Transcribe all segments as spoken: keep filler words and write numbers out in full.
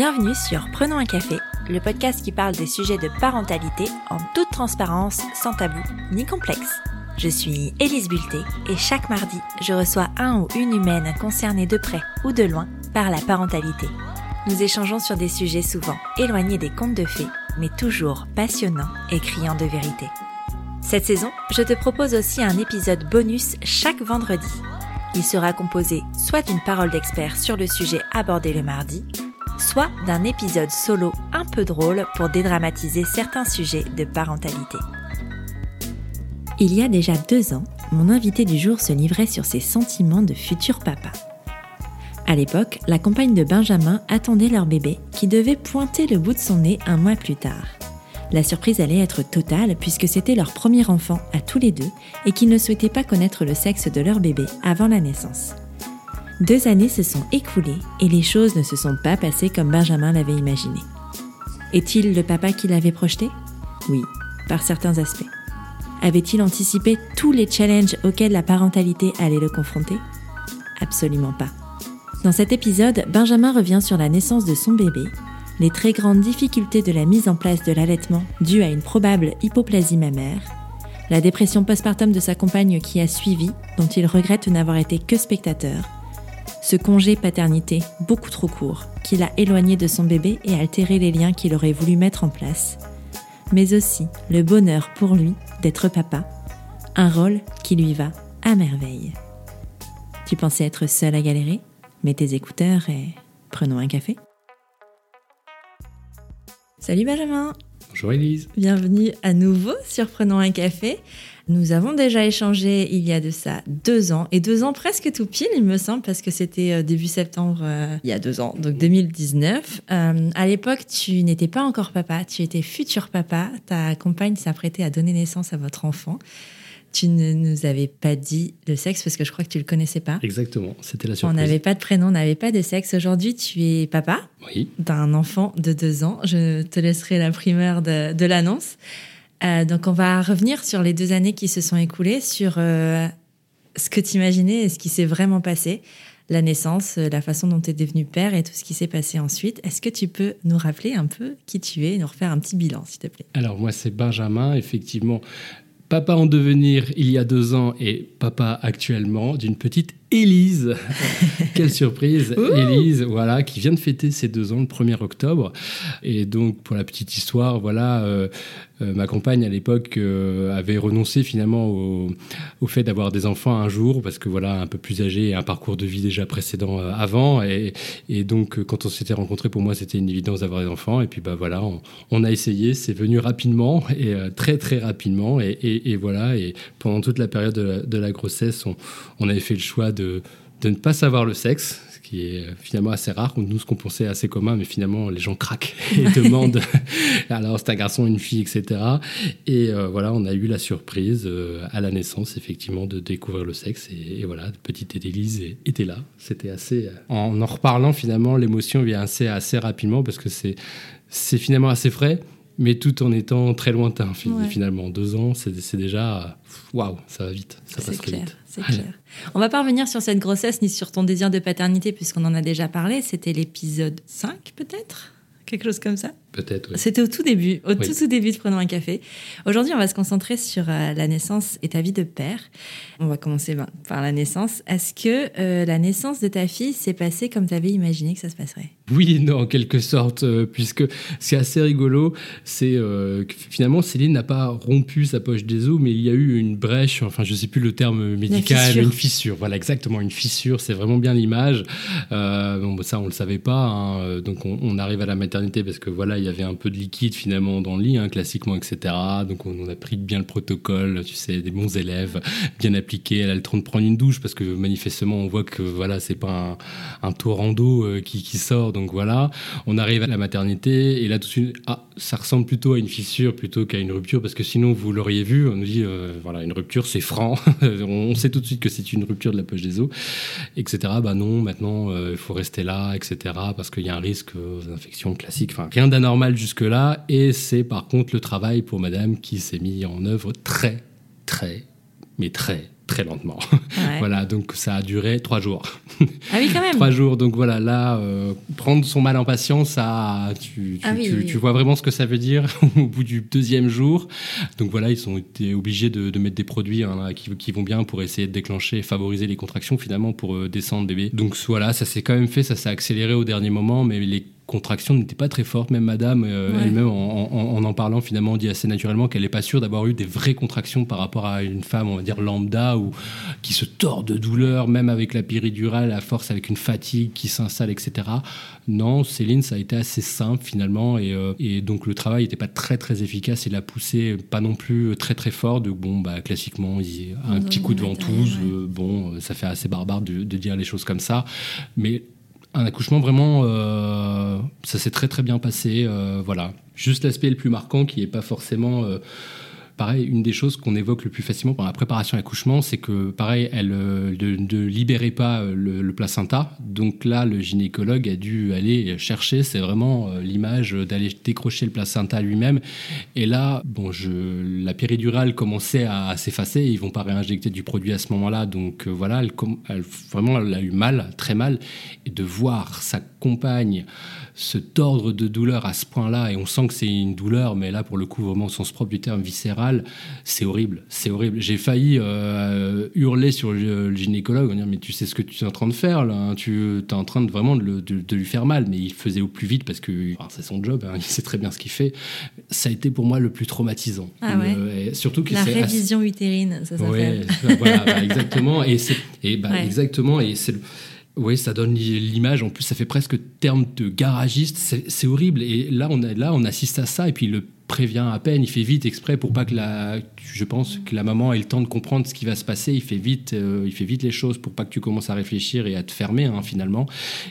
Bienvenue sur Prenons un café, le podcast qui parle des sujets de parentalité en toute transparence, sans tabou ni complexe. Je suis Élise Bulté et chaque mardi, je reçois un ou une humaine concernée de près ou de loin par la parentalité. Nous échangeons sur des sujets souvent éloignés des contes de fées, mais toujours passionnants et criants de vérité. Cette saison, je te propose aussi un épisode bonus chaque vendredi. Il sera composé soit d'une parole d'expert sur le sujet abordé le mardi, soit d'un épisode solo un peu drôle pour dédramatiser certains sujets de parentalité. Il y a déjà deux ans, mon invité du jour se livrait sur ses sentiments de futur papa. À l'époque, la compagne de Benjamin attendait leur bébé qui devait pointer le bout de son nez un mois plus tard. La surprise allait être totale puisque c'était leur premier enfant à tous les deux et qu'ils ne souhaitaient pas connaître le sexe de leur bébé avant la naissance. Deux années se sont écoulées et les choses ne se sont pas passées comme Benjamin l'avait imaginé. Est-il le papa qui l'avait projeté ? Oui, par certains aspects. Avait-il anticipé tous les challenges auxquels la parentalité allait le confronter ? Absolument pas. Dans cet épisode, Benjamin revient sur la naissance de son bébé, les très grandes difficultés de la mise en place de l'allaitement due à une probable hypoplasie mammaire, la dépression post-partum de sa compagne qui a suivi, dont il regrette n'avoir été que spectateur, ce congé paternité beaucoup trop court qui l'a éloigné de son bébé et altéré les liens qu'il aurait voulu mettre en place, mais aussi le bonheur pour lui d'être papa, un rôle qui lui va à merveille. Tu pensais être seule à galérer ? Mets tes écouteurs et prenons un café. Salut Benjamin ! Bonjour Élise. Bienvenue à nouveau sur Prenons un café. Nous avons déjà échangé il y a de ça deux ans, et deux ans presque tout pile il me semble, parce que c'était début septembre euh, il y a deux ans, donc deux mille dix-neuf. Euh, à l'époque, tu n'étais pas encore papa, tu étais futur papa, ta compagne s'apprêtait à donner naissance à votre enfant. Tu ne nous avais pas dit le sexe parce que je crois que tu ne le connaissais pas. Exactement, c'était la surprise. On n'avait pas de prénom, on n'avait pas de sexe. Aujourd'hui, tu es papa oui. d'un enfant de deux ans. Je te laisserai la primeur de, de l'annonce. Euh, donc, on va revenir sur les deux années qui se sont écoulées, sur euh, ce que tu imaginais et ce qui s'est vraiment passé. La naissance, la façon dont tu es devenu père et tout ce qui s'est passé ensuite. Est-ce que tu peux nous rappeler un peu qui tu es et nous refaire un petit bilan, s'il te plaît ? Alors, moi, c'est Benjamin, effectivement... Papa en devenir il y a deux ans et papa actuellement d'une petite Élise. Quelle surprise, Élise, voilà, qui vient de fêter ses deux ans le premier octobre. Et donc, pour la petite histoire, voilà, euh, euh, ma compagne à l'époque euh, avait renoncé finalement au, au fait d'avoir des enfants un jour parce que voilà, un peu plus âgée et un parcours de vie déjà précédent euh, avant. Et, et donc, quand on s'était rencontrés, pour moi, c'était une évidence d'avoir des enfants. Et puis, bah voilà, on, on a essayé, c'est venu rapidement et euh, très très rapidement. Et, et Et, et voilà, et pendant toute la période de la, de la grossesse, on, on avait fait le choix de, de ne pas savoir le sexe, ce qui est finalement assez rare. Nous, ce qu'on pensait assez commun, mais finalement, les gens craquent et demandent « alors, c'est un garçon, une fille, et cetera » Et euh, voilà, on a eu la surprise euh, à la naissance, effectivement, de découvrir le sexe. Et, et voilà, petite Élise était là. C'était assez... Euh... En en reparlant, finalement, l'émotion vient assez, assez rapidement parce que c'est, c'est finalement assez frais. Mais tout en étant très lointain, finalement. Ouais. Deux ans, c'est, c'est déjà... Waouh, ça va vite, ça passe très vite. C'est clair, c'est clair. On ne va pas revenir sur cette grossesse ni sur ton désir de paternité, puisqu'on en a déjà parlé. C'était l'épisode cinq, peut-être ? Quelque chose comme ça ? Peut-être, oui. C'était au tout début, au oui. tout, tout début de Prenons un café. Aujourd'hui, on va se concentrer sur euh, la naissance et ta vie de père. On va commencer ben, par la naissance. Est-ce que euh, la naissance de ta fille s'est passée comme tu avais imaginé que ça se passerait ? Oui et non, en quelque sorte, euh, puisque c'est assez rigolo. C'est euh, que finalement, Céline n'a pas rompu sa poche des os, mais il y a eu une brèche, enfin, je ne sais plus le terme médical, fissure. une fissure. Voilà, exactement, une fissure. C'est vraiment bien l'image. Euh, bon, ça, on ne le savait pas. Hein, donc, on, on arrive à la maternité parce que voilà, il y avait un peu de liquide finalement dans le lit, hein, classiquement, et cetera. Donc, on, on applique bien le protocole, tu sais, des bons élèves, bien appliqués. Elle a le temps de prendre une douche parce que manifestement, on voit que voilà, c'est pas un, un torrent d'eau euh, qui, qui sort. Donc voilà, on arrive à la maternité et là tout de suite, ah, ça ressemble plutôt à une fissure plutôt qu'à une rupture parce que sinon, vous l'auriez vu, on nous dit, euh, voilà, une rupture, c'est franc. On sait tout de suite que c'est une rupture de la poche des os, et cetera. Bah non, maintenant, il euh, faut rester là, et cetera. Parce qu'il y a un risque euh, aux infections classiques. Enfin, rien d'anormal jusque-là, et c'est par contre le travail pour madame qui s'est mis en œuvre très, très, mais très, très lentement. Ouais. Voilà, donc ça a duré trois jours. Ah oui, quand même. Trois jours, donc voilà, là, euh, prendre son mal en patience, ça, tu, tu, ah oui, tu, oui. tu vois vraiment ce que ça veut dire au bout du deuxième jour. Donc voilà, ils ont été obligés de, de mettre des produits hein, qui, qui vont bien pour essayer de déclencher, favoriser les contractions finalement pour euh, descendre bébé. Donc voilà, ça s'est quand même fait, ça s'est accéléré au dernier moment, mais les contraction n'était pas très forte, même madame euh, ouais. elle-même en, en, en en parlant finalement dit assez naturellement qu'elle n'est pas sûre d'avoir eu des vraies contractions par rapport à une femme on va dire lambda ou qui se tord de douleur même avec la péridurale à force avec une fatigue qui s'installe etc. Non, Céline ça a été assez simple finalement et, euh, et donc le travail n'était pas très très efficace et la poussée pas non plus très très fort de bon bah classiquement il y a un non, petit coup de ventouse ouais. euh, bon ça fait assez barbare de, de dire les choses comme ça mais un accouchement vraiment, euh, ça s'est très très bien passé, euh, voilà. Juste l'aspect le plus marquant qui n'est pas forcément... Euh Pareil, une des choses qu'on évoque le plus facilement pendant la préparation à l'accouchement, c'est que, pareil, elle euh, de, ne libérait pas le, le placenta. Donc là, le gynécologue a dû aller chercher. C'est vraiment euh, l'image d'aller décrocher le placenta lui-même. Et là, bon, je, la péridurale commençait à, à s'effacer. Ils ne vont pas réinjecter du produit à ce moment-là. Donc euh, voilà, elle, elle, vraiment, elle a eu mal, très mal. Et de voir sa compagne se tordre de douleur à ce point-là, et on sent que c'est une douleur, mais là, pour le coup, vraiment au sens propre du terme, viscéral, c'est horrible, c'est horrible. J'ai failli euh, hurler sur le gynécologue en disant mais tu sais ce que tu es en train de faire là, hein, tu es en train de vraiment de, de, de lui faire mal, mais il faisait au plus vite parce que enfin, c'est son job, hein, il sait très bien ce qu'il fait. Ça a été pour moi le plus traumatisant. Ah ouais. euh, et surtout que la c'est révision assez... utérine, ça s'appelle. Ouais, voilà, bah, exactement. Et c'est et bah, ouais. exactement et c'est le... Oui, ça donne l'image. En plus, ça fait presque terme de garagiste. C'est, c'est horrible. Et là, on a, là, on assiste à ça. Et puis, il le prévient à peine. Il fait vite exprès pour pas que la... Je pense que la maman ait le temps de comprendre ce qui va se passer. Il fait vite, euh, il fait vite les choses pour pas que tu commences à réfléchir et à te fermer, hein, finalement.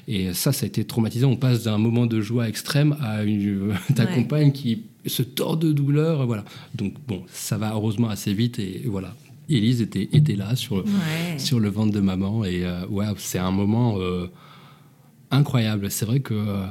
Et ça, ça a été traumatisant. On passe d'un moment de joie extrême à une, euh, ta ouais. compagne qui se tord de douleur. Voilà. Donc, bon, ça va heureusement assez vite. Et voilà. Élise était, était là sur, ouais. sur le ventre de maman et euh, ouais, c'est un moment euh, incroyable. C'est vrai que euh,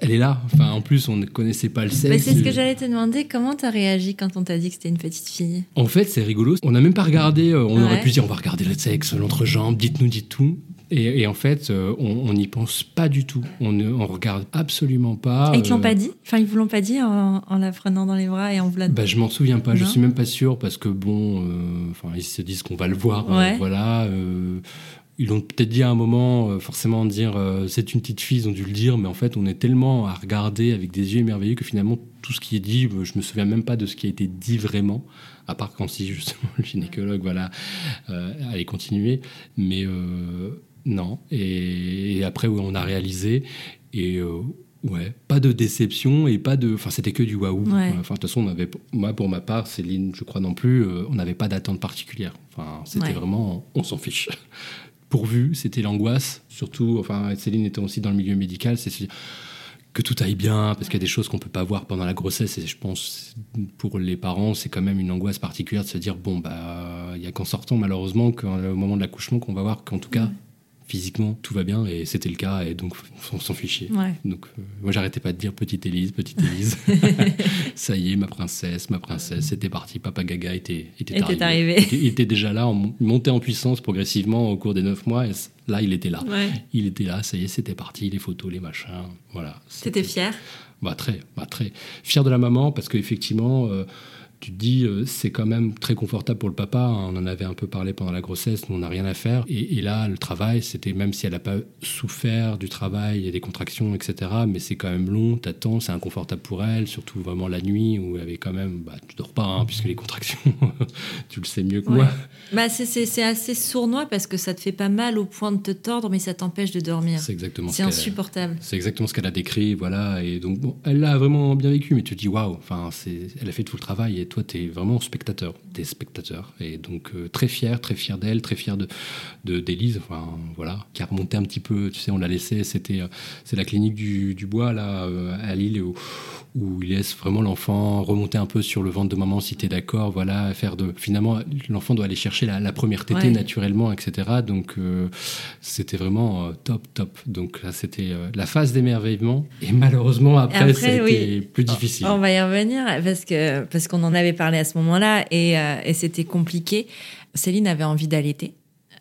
elle est là. Enfin, en plus, on ne connaissait pas le sexe. Bah, c'est ce que j'allais te demander. Comment t'as réagi quand on t'a dit que c'était une petite fille ? En fait, c'est rigolo. On n'a même pas regardé. On ouais. aurait pu dire on va regarder le sexe, l'entrejambe, dites-nous, dites tout. Et, et en fait, euh, on n'y pense pas du tout. On ne on regarde absolument pas. Et ils ne l'ont euh... pas dit ? Enfin, ils ne vous l'ont pas dit en, en la prenant dans les bras et en vous la... Bah, je ne m'en souviens pas. Non. Je ne suis même pas sûr parce que, bon, euh, ils se disent qu'on va le voir. Ouais. Hein, voilà. Euh, ils l'ont peut-être dit à un moment, euh, forcément, dire euh, « c'est une petite fille », ils ont dû le dire. Mais en fait, on est tellement à regarder avec des yeux émerveillés que finalement, tout ce qui est dit, je ne me souviens même pas de ce qui a été dit vraiment. À part quand si, justement, le gynécologue voilà, euh, allait continuer. Mais... Euh, non, et, et après, ouais, on a réalisé, et euh, ouais, pas de déception, et pas de... Enfin, c'était que du waouh. Ouais. Enfin, de toute façon, on avait, moi, pour ma part, Céline, je crois non plus, euh, on n'avait pas d'attente particulière. Enfin, c'était ouais. vraiment, on s'en fiche. Pourvu, c'était l'angoisse, surtout, enfin, Céline étant aussi dans le milieu médical, c'est... que tout aille bien, parce qu'il y a des choses qu'on peut pas voir pendant la grossesse, et je pense, pour les parents, c'est quand même une angoisse particulière de se dire, bon, bah, il y a qu'en sortant, malheureusement, qu'au moment de l'accouchement, qu'on va voir qu'en tout cas... Ouais. Physiquement, tout va bien, et c'était le cas, et donc on s'en fichait. Ouais. Donc, euh, moi, j'arrêtais pas de dire petite Élise, petite Élise. Ça y est, ma princesse, ma princesse, c'était parti. Papa Gaga était, était, était arrivé. arrivé. Il était déjà là, on montait en puissance progressivement au cours des neuf mois. Et là, il était là. Ouais. Il était là, ça y est, c'était parti. Les photos, les machins, voilà. C'était fier. Bah très, bah très fier de la maman parce que effectivement. Euh, Tu te dis, euh, c'est quand même très confortable pour le papa. Hein. On en avait un peu parlé pendant la grossesse, nous, on n'a rien à faire. Et, et là, le travail, c'était même si elle n'a pas souffert du travail et des contractions, et cetera, mais c'est quand même long, t'attends, c'est inconfortable pour elle, surtout vraiment la nuit où elle avait quand même... Bah, tu dors pas, hein, puisque les contractions, tu le sais mieux que ouais. moi. Bah, c'est, c'est, c'est assez sournois parce que ça te fait pas mal au point de te tordre, mais ça t'empêche de dormir. C'est exactement c'est ce insupportable. C'est exactement ce qu'elle a décrit, voilà. Et donc, bon, elle l'a vraiment bien vécu, mais tu te dis, waouh, elle a fait tout le travail et toi, tu es vraiment spectateur, t'es spectateur. Et donc, euh, très fier, très fier d'elle, très fier de, de, d'Élise, enfin, voilà, qui a remonté un petit peu, tu sais, on l'a laissé, c'était, euh, c'est la clinique du, du Bois, là, euh, à Lille, où, où il laisse vraiment l'enfant remonter un peu sur le ventre de maman, si t'es d'accord, voilà, faire de... Finalement, l'enfant doit aller chercher la, la première tétée, ouais. naturellement, et cetera. Donc, euh, c'était vraiment euh, top, top. Donc, là, c'était euh, la phase d'émerveillement. Et malheureusement, après, après c'était oui. plus difficile. On va y revenir, parce, que, parce qu'on en a avait parlé à ce moment-là et, euh, et c'était compliqué. Céline avait envie d'allaiter.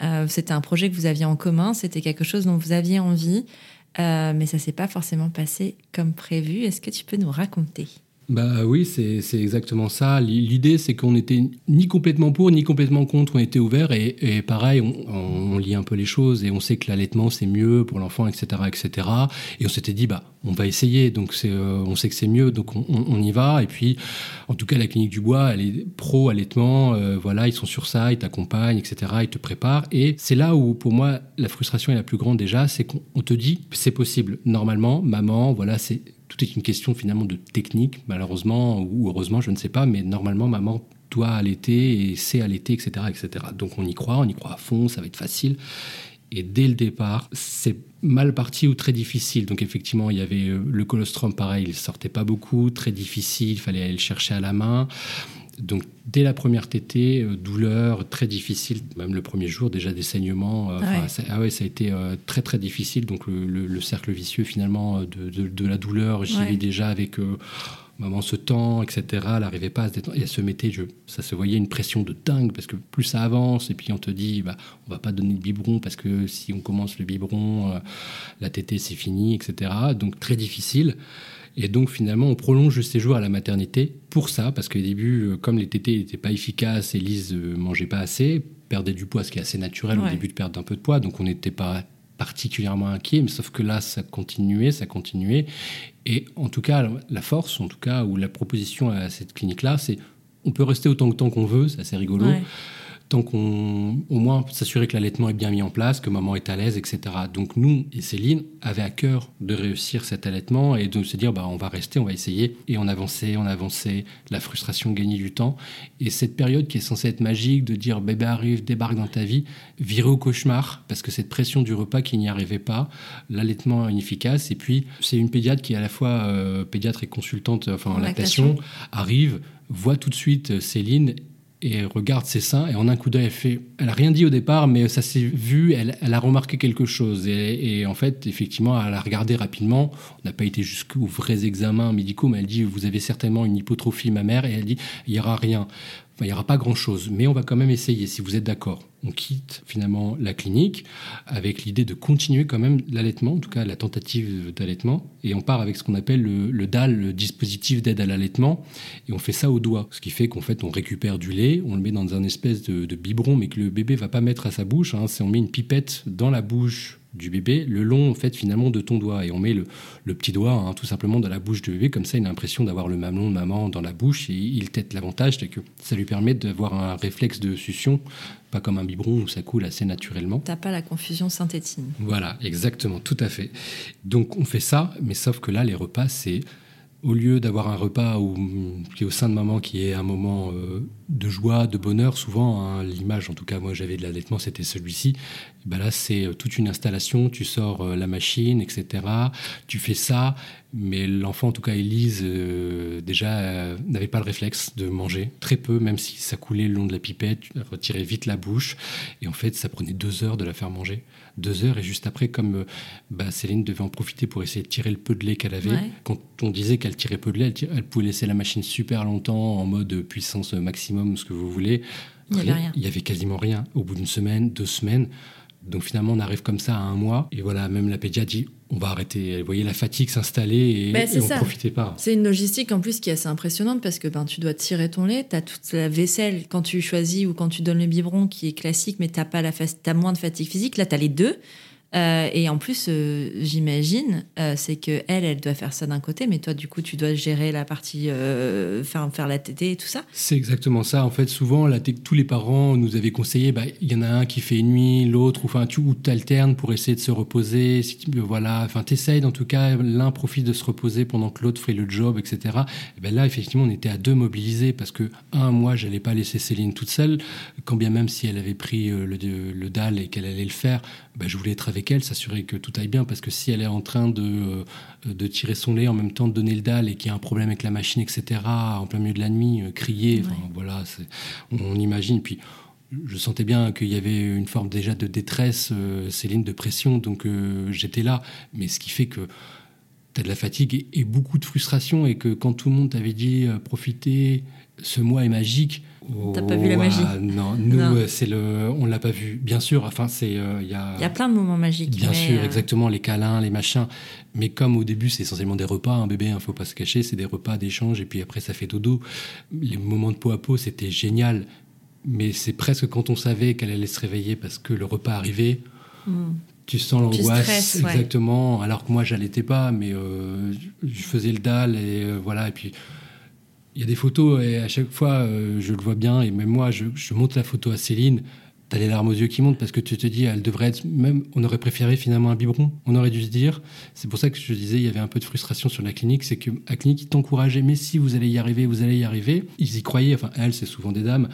Euh, c'était un projet que vous aviez en commun, c'était quelque chose dont vous aviez envie, euh, mais ça s'est pas forcément passé comme prévu. Est-ce que tu peux nous raconter ? Bah oui, c'est, c'est exactement ça. L'idée, c'est qu'on n'était ni complètement pour, ni complètement contre. On était ouverts et, et pareil, on, on lit un peu les choses et on sait que l'allaitement, c'est mieux pour l'enfant, et cetera, et cetera. Et on s'était dit, bah, on va essayer. Donc, c'est, euh, on sait que c'est mieux, donc on, on, on y va. Et puis, en tout cas, la clinique du Bois, elle est pro-allaitement. Euh, voilà, ils sont sur ça, ils t'accompagnent, et cetera. Ils te préparent. Et c'est là où, pour moi, la frustration est la plus grande déjà, c'est qu'on on te dit, c'est possible. Normalement, maman, voilà, c'est... Tout est une question finalement de technique, malheureusement, ou heureusement, je ne sais pas, mais normalement, maman doit allaiter et sait allaiter, et cetera, et cetera. Donc on y croit, on y croit à fond, ça va être facile. Et dès le départ, c'est mal parti ou très difficile. Donc effectivement, il y avait le colostrum, pareil, il sortait pas beaucoup, très difficile, il fallait aller le chercher à la main. Donc dès la première tétée, douleur très difficile, même le premier jour déjà des saignements. Euh, ah, ouais. Ça, ah ouais, ça a été euh, très très difficile. Donc le, le, le cercle vicieux finalement de, de, de la douleur, j'y vais déjà avec euh, maman se tend, et cetera. Elle n'arrivait pas à se détendre et elle se mettait, je, ça se voyait une pression de dingue parce que plus ça avance et puis on te dit, bah on va pas donner le biberon parce que si on commence le biberon, euh, la tétée c'est fini, et cetera. Donc très difficile. Et donc, finalement, on prolonge le séjour à la maternité pour ça, parce qu'au début, comme les tétés n'étaient pas efficaces, Élise ne mangeait pas assez, perdait du poids, ce qui est assez naturel ouais. au début de perdre un peu de poids, donc on n'était pas particulièrement inquiet, mais sauf que là, ça continuait, ça continuait. Et en tout cas, la force, en tout cas, ou la proposition à cette clinique-là, c'est on peut rester autant que temps qu'on veut, c'est assez rigolo. Ouais. Tant qu'on, au moins, s'assurer que l'allaitement est bien mis en place, que maman est à l'aise, et cetera. Donc nous et Céline avaient à cœur de réussir cet allaitement et de se dire, bah, on va rester, on va essayer. Et on avançait, on avançait, la frustration gagnait du temps. Et cette période qui est censée être magique, de dire, bébé arrive, débarque dans ta vie, virait au cauchemar, parce que cette pression du repas qui n'y arrivait pas, l'allaitement inefficace. Et puis, c'est une pédiatre qui est à la fois euh, pédiatre et consultante, enfin en lactation, arrive, voit tout de suite Céline et elle regarde ses seins, et en un coup d'œil, elle fait... Elle n'a rien dit au départ, mais ça s'est vu, elle, elle a remarqué quelque chose. Et, et en fait, effectivement, elle a regardé rapidement. On n'a pas été jusqu'aux vrais examens médicaux, mais elle dit, vous avez certainement une hypotrophie mammaire, et elle dit, il n'y aura rien. Enfin, il n'y aura pas grand-chose, mais on va quand même essayer, si vous êtes d'accord. On quitte finalement la clinique avec l'idée de continuer quand même l'allaitement, en tout cas la tentative d'allaitement, et on part avec ce qu'on appelle le, le D A L, le dispositif d'aide à l'allaitement, et on fait ça au doigt, ce qui fait qu'en fait on récupère du lait, on le met dans un espèce de, de biberon, mais que le bébé va pas mettre à sa bouche, hein, c'est on met une pipette dans la bouche du bébé, le long en fait finalement de ton doigt, et on met le, le petit doigt hein, tout simplement dans la bouche du bébé, comme ça il a l'impression d'avoir le mamelon de maman dans la bouche, et il tète. L'avantage c'est que ça lui permet d'avoir un réflexe de succion, pas comme un biberon où ça coule assez naturellement. T'as pas la confusion synthétine. Voilà, exactement, tout à fait. Donc on fait ça, mais sauf que là les repas c'est... Au lieu d'avoir un repas où, qui est au sein de maman, qui est un moment euh, de joie, de bonheur, souvent, hein, l'image, en tout cas, moi, j'avais de l'allaitement, c'était celui-ci. Ben là, c'est toute une installation, tu sors euh, la machine, et cetera. Tu fais ça, mais l'enfant, en tout cas, Élise, euh, déjà, euh, n'avait pas le réflexe de manger. Très peu, même si ça coulait le long de la pipette, tu retirais vite la bouche. Et en fait, ça prenait deux heures de la faire manger. Deux heures, et juste après, comme euh, bah, Céline devait en profiter pour essayer de tirer le peu de lait qu'elle avait, ouais. Quand on disait qu'elle Elle tirait peu de lait, elle, tirait, elle pouvait laisser la machine super longtemps en mode puissance maximum, ce que vous voulez. Il n'y avait rien. Il n'y avait quasiment rien. Au bout d'une semaine, deux semaines. Donc finalement, on arrive comme ça à un mois. Et voilà, même la pédiatre dit, on va arrêter. Elle voyait la fatigue s'installer et, bah, et on ne profitait pas. C'est une logistique en plus qui est assez impressionnante parce que ben, tu dois tirer ton lait. Tu as toute la vaisselle quand tu choisis ou quand tu donnes le biberon qui est classique, mais tu as pas la fa- t'as moins de fatigue physique. Là, tu as les deux. Euh, et en plus, euh, j'imagine, euh, c'est que elle, elle doit faire ça d'un côté, mais toi, du coup, tu dois gérer la partie, euh, faire, faire la tétée et tout ça. C'est exactement ça. En fait, souvent, la t- tous les parents nous avaient conseillé, bah, y en a un qui fait une nuit, l'autre, ou enfin, tu alternes pour essayer de se reposer. Si tu, voilà, enfin, t'essayes, en tout cas, l'un profite de se reposer pendant que l'autre fait le job, et cetera. Et ben là, effectivement, on était à deux mobilisés parce que, un, moi, j'allais pas laisser Céline toute seule, quand bien même si elle avait pris le, le D A L et qu'elle allait le faire, ben, je voulais être avec qu'elle, s'assurer que tout aille bien, parce que si elle est en train de, de tirer son lait, en même temps de donner le D A L et qu'il y a un problème avec la machine, et cetera, en plein milieu de la nuit, crier, ouais. Voilà, c'est, on imagine. Puis je sentais bien qu'il y avait une forme déjà de détresse, euh, Céline, de pression, donc euh, j'étais là. Mais ce qui fait que t'as de la fatigue et, et beaucoup de frustration, et que quand tout le monde t'avait dit euh, profitez, ce mois est magique. Oh, t'as pas vu la magie. Ah, non, nous non. Euh, c'est le, on l'a pas vu. Bien sûr, enfin c'est il euh, y a. Il y a plein de moments magiques. Bien mais sûr, euh... exactement, les câlins, les machins. Mais comme au début c'est essentiellement des repas, un hein, bébé, hein, faut pas se cacher, c'est des repas d'échange, et puis après ça fait dodo. Les moments de peau à peau, c'était génial. Mais c'est presque quand on savait qu'elle allait se réveiller parce que le repas arrivait, mmh. tu sens l'angoisse, tu stresses, exactement. Ouais. Alors que moi, j'allaitais pas, mais euh, je faisais le D A L, et euh, voilà. Et puis, il y a des photos, et à chaque fois, euh, je le vois bien, et même moi, je, je montre la photo à Céline, t'as les larmes aux yeux qui montent, parce que tu te dis, elle devrait être... Même, on aurait préféré finalement un biberon, on aurait dû se dire. C'est pour ça que je disais, il y avait un peu de frustration sur la clinique, c'est que la clinique, ils t'encourageaient, mais si, vous allez y arriver, vous allez y arriver. Ils y croyaient, enfin, elles, c'est souvent des dames,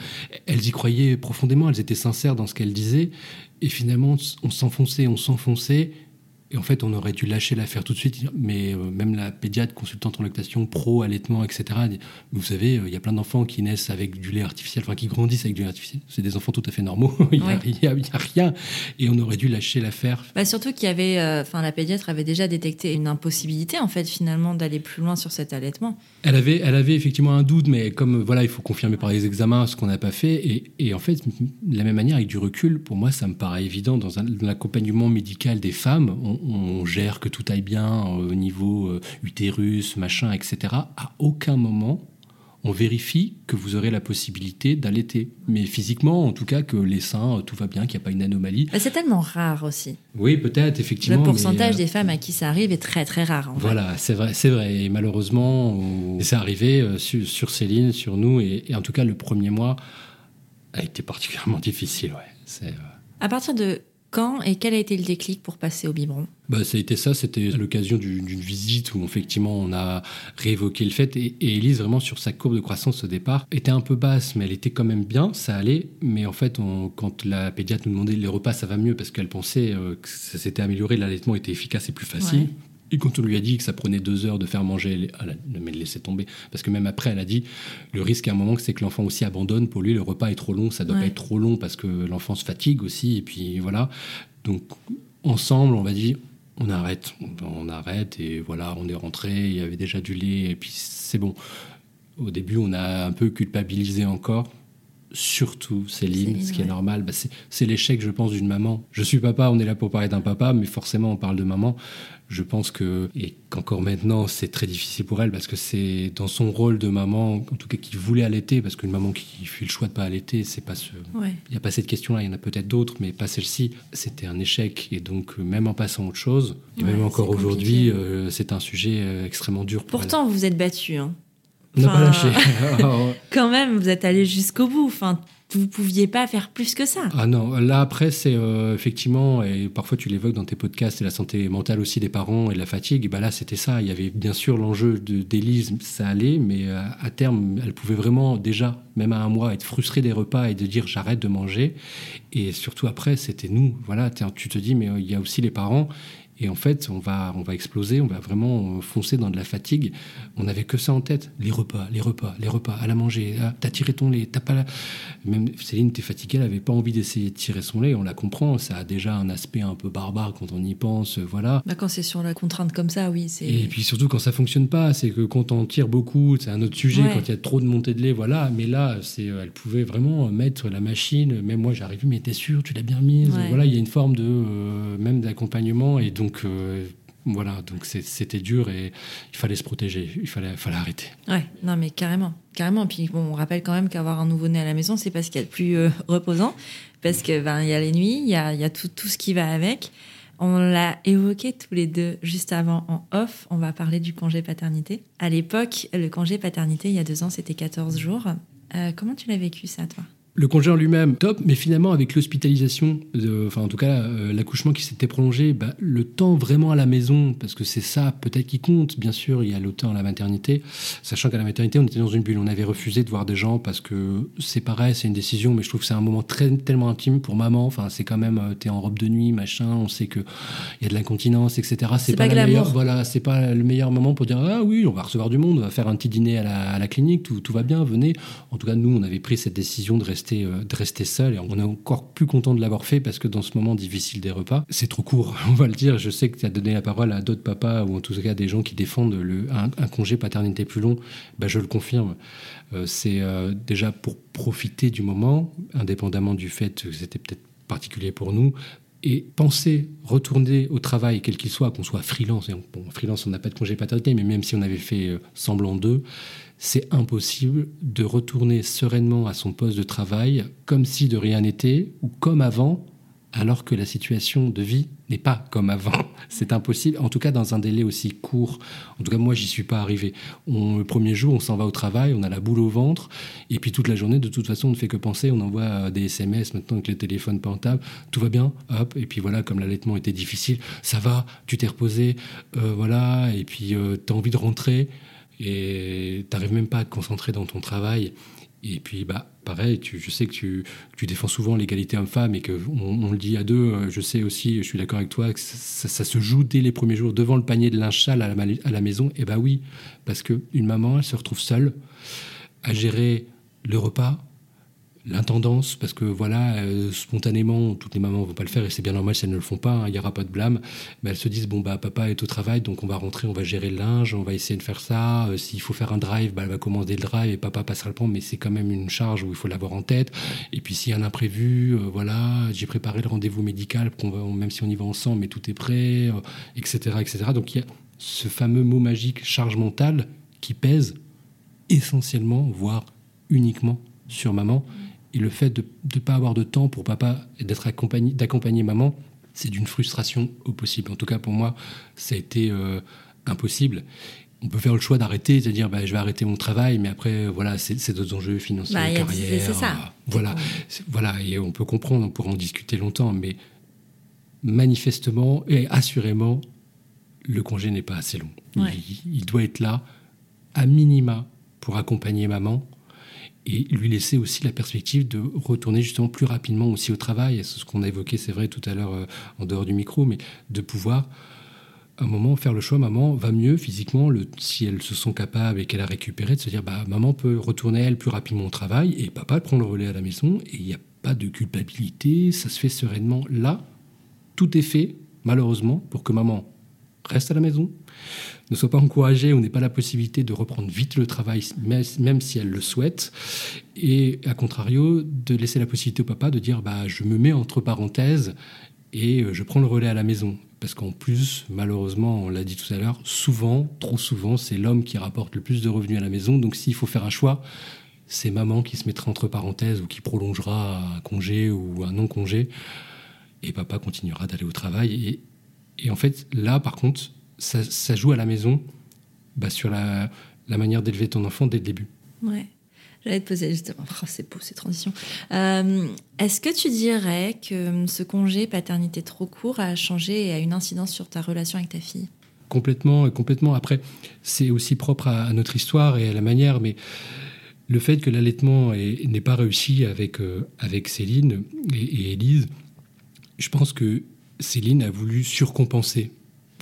elles y croyaient profondément, elles étaient sincères dans ce qu'elles disaient, et finalement, on s'enfonçait, on s'enfonçait, et en fait, on aurait dû lâcher l'affaire tout de suite. Mais euh, même la pédiatre, consultante en lactation, pro, allaitement, et cetera, dit, vous savez, il euh, y a plein d'enfants qui naissent avec du lait artificiel, enfin, qui grandissent avec du lait artificiel. C'est des enfants tout à fait normaux. Il n'y a, ouais. a, a rien. Et on aurait dû lâcher l'affaire. Bah, surtout qu'il y avait... Enfin, euh, la pédiatre avait déjà détecté une impossibilité, en fait, finalement, d'aller plus loin sur cet allaitement. Elle avait, elle avait effectivement un doute, mais comme, voilà, il faut confirmer par les examens ce qu'on n'a pas fait. Et, et en fait, de la même manière, avec du recul, pour moi, ça me paraît évident. Dans, un, dans l'accompagnement médical des femmes... On, on gère que tout aille bien au niveau utérus, machin, et cetera. À aucun moment, on vérifie que vous aurez la possibilité d'allaiter. Mais physiquement, en tout cas, que les seins, tout va bien, qu'il n'y a pas une anomalie. C'est tellement rare aussi. Oui, peut-être, effectivement. Le pourcentage mais... des femmes à qui ça arrive est très, très rare. En voilà, fait. c'est vrai, c'est vrai. Et malheureusement, on... c'est arrivé sur, sur Céline, sur nous. Et, et en tout cas, le premier mois a été particulièrement difficile. Ouais. C'est... À partir de... Quand et quel a été le déclic pour passer au biberon ? Bah, ça a été ça, c'était l'occasion d'une, d'une visite où effectivement on a réévoqué le fait. Et, et Élise, vraiment sur sa courbe de croissance au départ, était un peu basse, mais elle était quand même bien, ça allait. Mais en fait, on, quand la pédiatre nous demandait les repas, ça va mieux parce qu'elle pensait euh, que ça s'était amélioré, l'allaitement était efficace et plus facile. Ouais. Et quand on lui a dit que ça prenait deux heures de faire manger, elle, elle, elle, elle laissait tomber. Parce que même après, elle a dit, le risque à un moment, c'est que l'enfant aussi abandonne. Pour lui, le repas est trop long. Ça doit ouais. pas être trop long parce que l'enfant se fatigue aussi. Et puis voilà. Donc, ensemble, on va dire, on arrête. On, on arrête et voilà, on est rentré. Il y avait déjà du lait et puis c'est bon. Au début, on a un peu culpabilisé encore. Surtout Céline, Céline, ce qui ouais. est normal, bah c'est, c'est l'échec, je pense, d'une maman. Je suis papa, on est là pour parler d'un papa, mais forcément, on parle de maman. Je pense que, et qu'encore maintenant, c'est très difficile pour elle, parce que c'est dans son rôle de maman, en tout cas, qui voulait allaiter, parce qu'une maman qui fait le choix de ne pas allaiter, c'est pas ce... ouais. y a pas cette question-là, il y en a peut-être d'autres, mais pas celle-ci. C'était un échec, et donc, même en passant à autre chose, et ouais, même encore compliqué. Aujourd'hui, euh, c'est un sujet euh, extrêmement dur pour Pourtant, elle. Vous vous êtes battus, hein. On n'a pas lâché. Quand même, vous êtes allé jusqu'au bout. Enfin, vous ne pouviez pas faire plus que ça. Ah non, là après, c'est euh, effectivement, et parfois tu l'évoques dans tes podcasts, et la santé mentale aussi des parents et de la fatigue. Et ben là, c'était ça. Il y avait bien sûr l'enjeu de, d'Élise, ça allait, mais à, à terme, elle pouvait vraiment déjà, même à un mois, être frustrée des repas et de dire j'arrête de manger. Et surtout après, c'était nous. Voilà, tu te dis, mais il y a aussi les parents. Et en fait, on va, on va exploser, on va vraiment foncer dans de la fatigue. On n'avait que ça en tête. Les repas, les repas, les repas, à la manger. À, t'as tiré ton lait, t'as pas la... Même Céline, t'es fatiguée, elle n'avait pas envie d'essayer de tirer son lait. On la comprend, ça a déjà un aspect un peu barbare quand on y pense, voilà. Bah quand c'est sur la contrainte comme ça, oui. C'est... Et puis surtout quand ça ne fonctionne pas, c'est que quand on tire beaucoup, c'est un autre sujet, ouais. quand il y a trop de montée de lait, voilà. Mais là, c'est, elle pouvait vraiment mettre la machine. Même moi, j'arrivais, mais t'es sûre, tu l'as bien mise. Ouais. Voilà, il y a une forme de, euh, même d'accompagnement et donc... Donc euh, voilà, donc c'est, c'était dur et il fallait se protéger, il fallait, fallait arrêter. Ouais, non mais carrément, carrément. Puis bon, on rappelle quand même qu'avoir un nouveau-né à la maison, c'est pas ce qu'il y a de plus euh, reposant, parce que ben il y a les nuits, il y a, y a tout, tout ce qui va avec. On l'a évoqué tous les deux juste avant en off, on va parler du congé paternité. À l'époque, le congé paternité, il y a deux ans, c'était quatorze jours. Euh, comment tu l'as vécu ça, toi ? Le congé en lui-même, top, mais finalement, avec l'hospitalisation, de, enfin en tout cas, euh, l'accouchement qui s'était prolongé, bah, le temps vraiment à la maison, parce que c'est ça peut-être qui compte, bien sûr, il y a le temps à la maternité, sachant qu'à la maternité, on était dans une bulle, on avait refusé de voir des gens, parce que c'est pareil, c'est une décision, mais je trouve que c'est un moment très, tellement intime pour maman, enfin c'est quand même, euh, t'es en robe de nuit, machin, on sait qu'il y a de l'incontinence, et cetera. C'est, c'est pas, pas la meilleure, voilà, c'est pas le meilleur moment pour dire, ah oui, on va recevoir du monde, on va faire un petit dîner à la, à la clinique, tout, tout va bien, venez. En tout cas, nous, on avait pris cette décision de rester rester, euh, de rester seul, et on est encore plus content de l'avoir fait parce que dans ce moment difficile des repas, c'est trop court, on va le dire. Je sais que tu as donné la parole à d'autres papas ou en tout cas des gens qui défendent le, un, un congé paternité plus long. Bah, je le confirme. Euh, c'est euh, déjà pour profiter du moment, indépendamment du fait que c'était peut-être particulier pour nous. Et penser, retourner au travail, quel qu'il soit, qu'on soit freelance, et on, bon, freelance on n'a pas de congé paternité, mais même si on avait fait semblant d'eux, c'est impossible de retourner sereinement à son poste de travail comme si de rien n'était, ou comme avant, alors que la situation de vie n'est pas comme avant. C'est impossible, en tout cas dans un délai aussi court. En tout cas, moi, j'y suis pas arrivé. On, le premier jour, on s'en va au travail, on a la boule au ventre, et puis toute la journée, de toute façon, on ne fait que penser, on envoie des S M S maintenant avec les téléphones portables, tout va bien, hop, et puis voilà, comme l'allaitement était difficile, ça va, tu t'es reposé, euh, voilà, et puis euh, t'as envie de rentrer, et t'arrives même pas à te concentrer dans ton travail. Et puis, bah, pareil, tu, je sais que tu, tu défends souvent l'égalité homme-femme et qu'on on le dit à deux. Je sais aussi, je suis d'accord avec toi, que ça, ça se joue dès les premiers jours devant le panier de linge sale à la, à la maison. Et bah oui, parce qu'une maman, elle se retrouve seule à gérer le repas, l'intendance, parce que voilà, euh, spontanément, toutes les mamans ne vont pas le faire et c'est bien normal si elles ne le font pas, il n'y aura pas de blâme. Mais elles se disent, bon, bah, papa est au travail, donc on va rentrer, on va gérer le linge, on va essayer de faire ça. Euh, s'il faut faire un drive, bah, elle va commander le drive et papa passera le pan, mais c'est quand même une charge où il faut l'avoir en tête. Et puis s'il y a un imprévu, euh, voilà, j'ai préparé le rendez-vous médical, qu'on va, même si on y va ensemble, mais tout est prêt, euh, et cetera, et cetera. Donc il y a ce fameux mot magique charge mentale qui pèse essentiellement, voire uniquement sur maman. Et le fait de ne pas avoir de temps pour papa et d'être accompagné, d'accompagner maman, c'est d'une frustration au possible. En tout cas, pour moi, ça a été euh, impossible. On peut faire le choix d'arrêter, c'est-à-dire bah, je vais arrêter mon travail, mais après, voilà, c'est, c'est d'autres enjeux financiers, bah, carrière. C'est, c'est ça. Voilà, c'est voilà, et on peut comprendre, on pourra en discuter longtemps, mais manifestement et assurément, le congé n'est pas assez long. Ouais. Il, il doit être là, à minima, pour accompagner maman, et lui laisser aussi la perspective de retourner justement plus rapidement aussi au travail. C'est ce qu'on a évoqué, c'est vrai, tout à l'heure euh, en dehors du micro, mais de pouvoir, à un moment, faire le choix. Maman va mieux physiquement, le, si elle se sent capable et qu'elle a récupéré, de se dire, bah, maman peut retourner, elle, plus rapidement au travail, et papa prend le relais à la maison, et il n'y a pas de culpabilité, ça se fait sereinement. Là, tout est fait, malheureusement, pour que maman reste à la maison, ne soit pas encouragée ou n'ait pas la possibilité de reprendre vite le travail, même si elle le souhaite. Et à contrario, de laisser la possibilité au papa de dire bah, « je me mets entre parenthèses et je prends le relais à la maison ». Parce qu'en plus, malheureusement, on l'a dit tout à l'heure, souvent, trop souvent, c'est l'homme qui rapporte le plus de revenus à la maison. Donc s'il faut faire un choix, c'est maman qui se mettra entre parenthèses ou qui prolongera un congé ou un non-congé. Et papa continuera d'aller au travail. Et Et en fait, là, par contre, ça, ça joue à la maison bah, sur la, la manière d'élever ton enfant dès le début. Ouais, j'allais te poser justement. Oh, c'est beau, ces transitions. Euh, est-ce que tu dirais que ce congé paternité trop court a changé et a une incidence sur ta relation avec ta fille ? Complètement, complètement. Après, c'est aussi propre à, à notre histoire et à la manière, mais le fait que l'allaitement est, n'est pas réussi avec, euh, avec Céline et Élise, je pense que Céline a voulu surcompenser,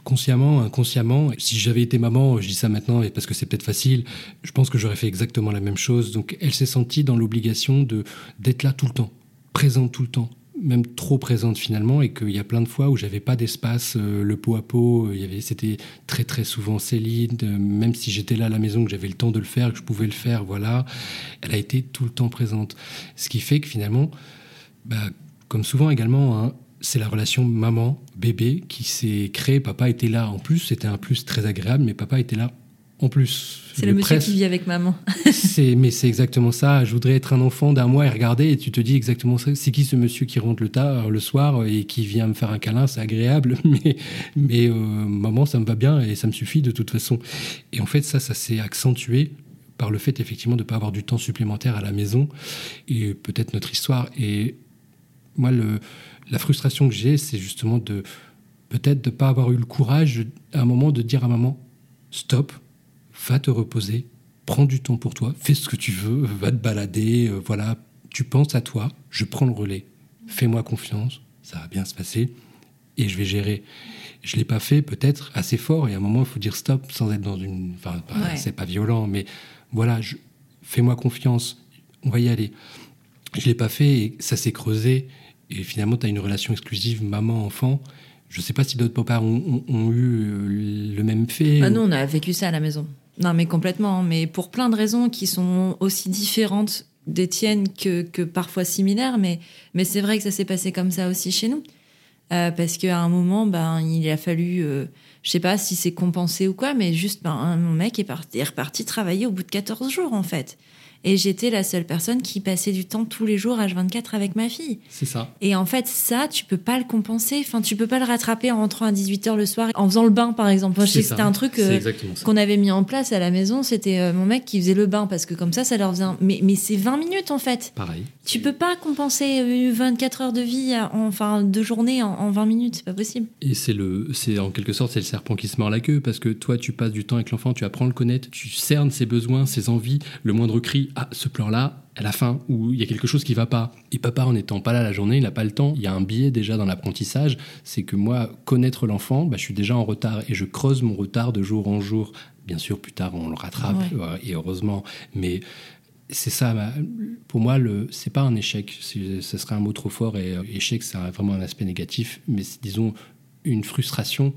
consciemment, inconsciemment. Si j'avais été maman, je dis ça maintenant parce que c'est peut-être facile, je pense que j'aurais fait exactement la même chose. Donc elle s'est sentie dans l'obligation de, d'être là tout le temps, présente tout le temps, même trop présente finalement, et qu'il y a plein de fois où j'avais pas d'espace, euh, le pot à pot, il y avait, c'était très très souvent Céline, euh, même si j'étais là à la maison, que j'avais le temps de le faire, que je pouvais le faire, voilà. Elle a été tout le temps présente. Ce qui fait que finalement, bah, comme souvent également, hein, c'est la relation maman-bébé qui s'est créée. Papa était là en plus, c'était un plus très agréable, mais papa était là en plus. C'est le, le monsieur presse, qui vit avec maman. c'est, mais c'est exactement ça. Je voudrais être un enfant d'un mois et regarder, et tu te dis exactement ça. C'est qui ce monsieur qui rentre le tard le soir et qui vient me faire un câlin, c'est agréable, mais, mais euh, maman, ça me va bien et ça me suffit de toute façon. Et en fait, ça, ça s'est accentué par le fait effectivement de ne pas avoir du temps supplémentaire à la maison, et peut-être notre histoire. Et moi, le... La frustration que j'ai, c'est justement de peut-être de ne pas avoir eu le courage à un moment de dire à maman « Stop, va te reposer, prends du temps pour toi, fais ce que tu veux, va te balader, euh, voilà, tu penses à toi, je prends le relais, fais-moi confiance, ça va bien se passer et je vais gérer. » Je ne l'ai pas fait peut-être assez fort, et à un moment, il faut dire « Stop » sans être dans une... Enfin, ouais. C'est pas violent, mais voilà, je... fais-moi confiance, on va y aller. je ne l'ai pas fait et ça s'est creusé. Et finalement, tu as une relation exclusive maman-enfant. Je ne sais pas si d'autres papas ont, ont, ont eu le même fait. Ah ou... Nous, on a vécu ça à la maison. Non, mais complètement. Mais pour plein de raisons qui sont aussi différentes des tiennes que, que parfois similaires. Mais, mais c'est vrai que ça s'est passé comme ça aussi chez nous. Euh, parce qu'à un moment, ben, il a fallu... Euh, je ne sais pas si c'est compensé ou quoi, mais juste, ben, mon mec est, parti, est reparti travailler au bout de quatorze jours, en fait. Et j'étais la seule personne qui passait du temps tous les jours H vingt-quatre avec ma fille. C'est ça. Et en fait, ça, tu peux pas le compenser. Enfin, tu peux pas le rattraper en rentrant à dix-huit heures le soir, en faisant le bain, par exemple. Enfin, je sais que c'était un truc euh, qu'on avait mis en place à la maison. C'était euh, mon mec qui faisait le bain, parce que comme ça, ça leur faisait... Un... Mais, mais c'est vingt minutes, en fait. Pareil. Tu peux pas compenser euh, vingt-quatre heures de vie, en, enfin, de journée en, en vingt minutes. C'est pas possible. Et c'est, le, c'est en quelque sorte, c'est le serpent qui se mord la queue, parce que toi, tu passes du temps avec l'enfant, tu apprends à le connaître, tu cernes ses besoins, ses envies, le moindre cri... Ah, ce plan-là, à la fin, où il y a quelque chose qui ne va pas. Et papa, en n'étant pas là la journée, il n'a pas le temps. Il y a un biais déjà dans l'apprentissage, c'est que moi, connaître l'enfant, bah, je suis déjà en retard et je creuse mon retard de jour en jour. Bien sûr, plus tard, on le rattrape, ouais. Et heureusement. Mais c'est ça, pour moi, le, c'est pas un échec. C'est, ça serait un mot trop fort, et échec, c'est vraiment un aspect négatif. Mais c'est, disons, une frustration.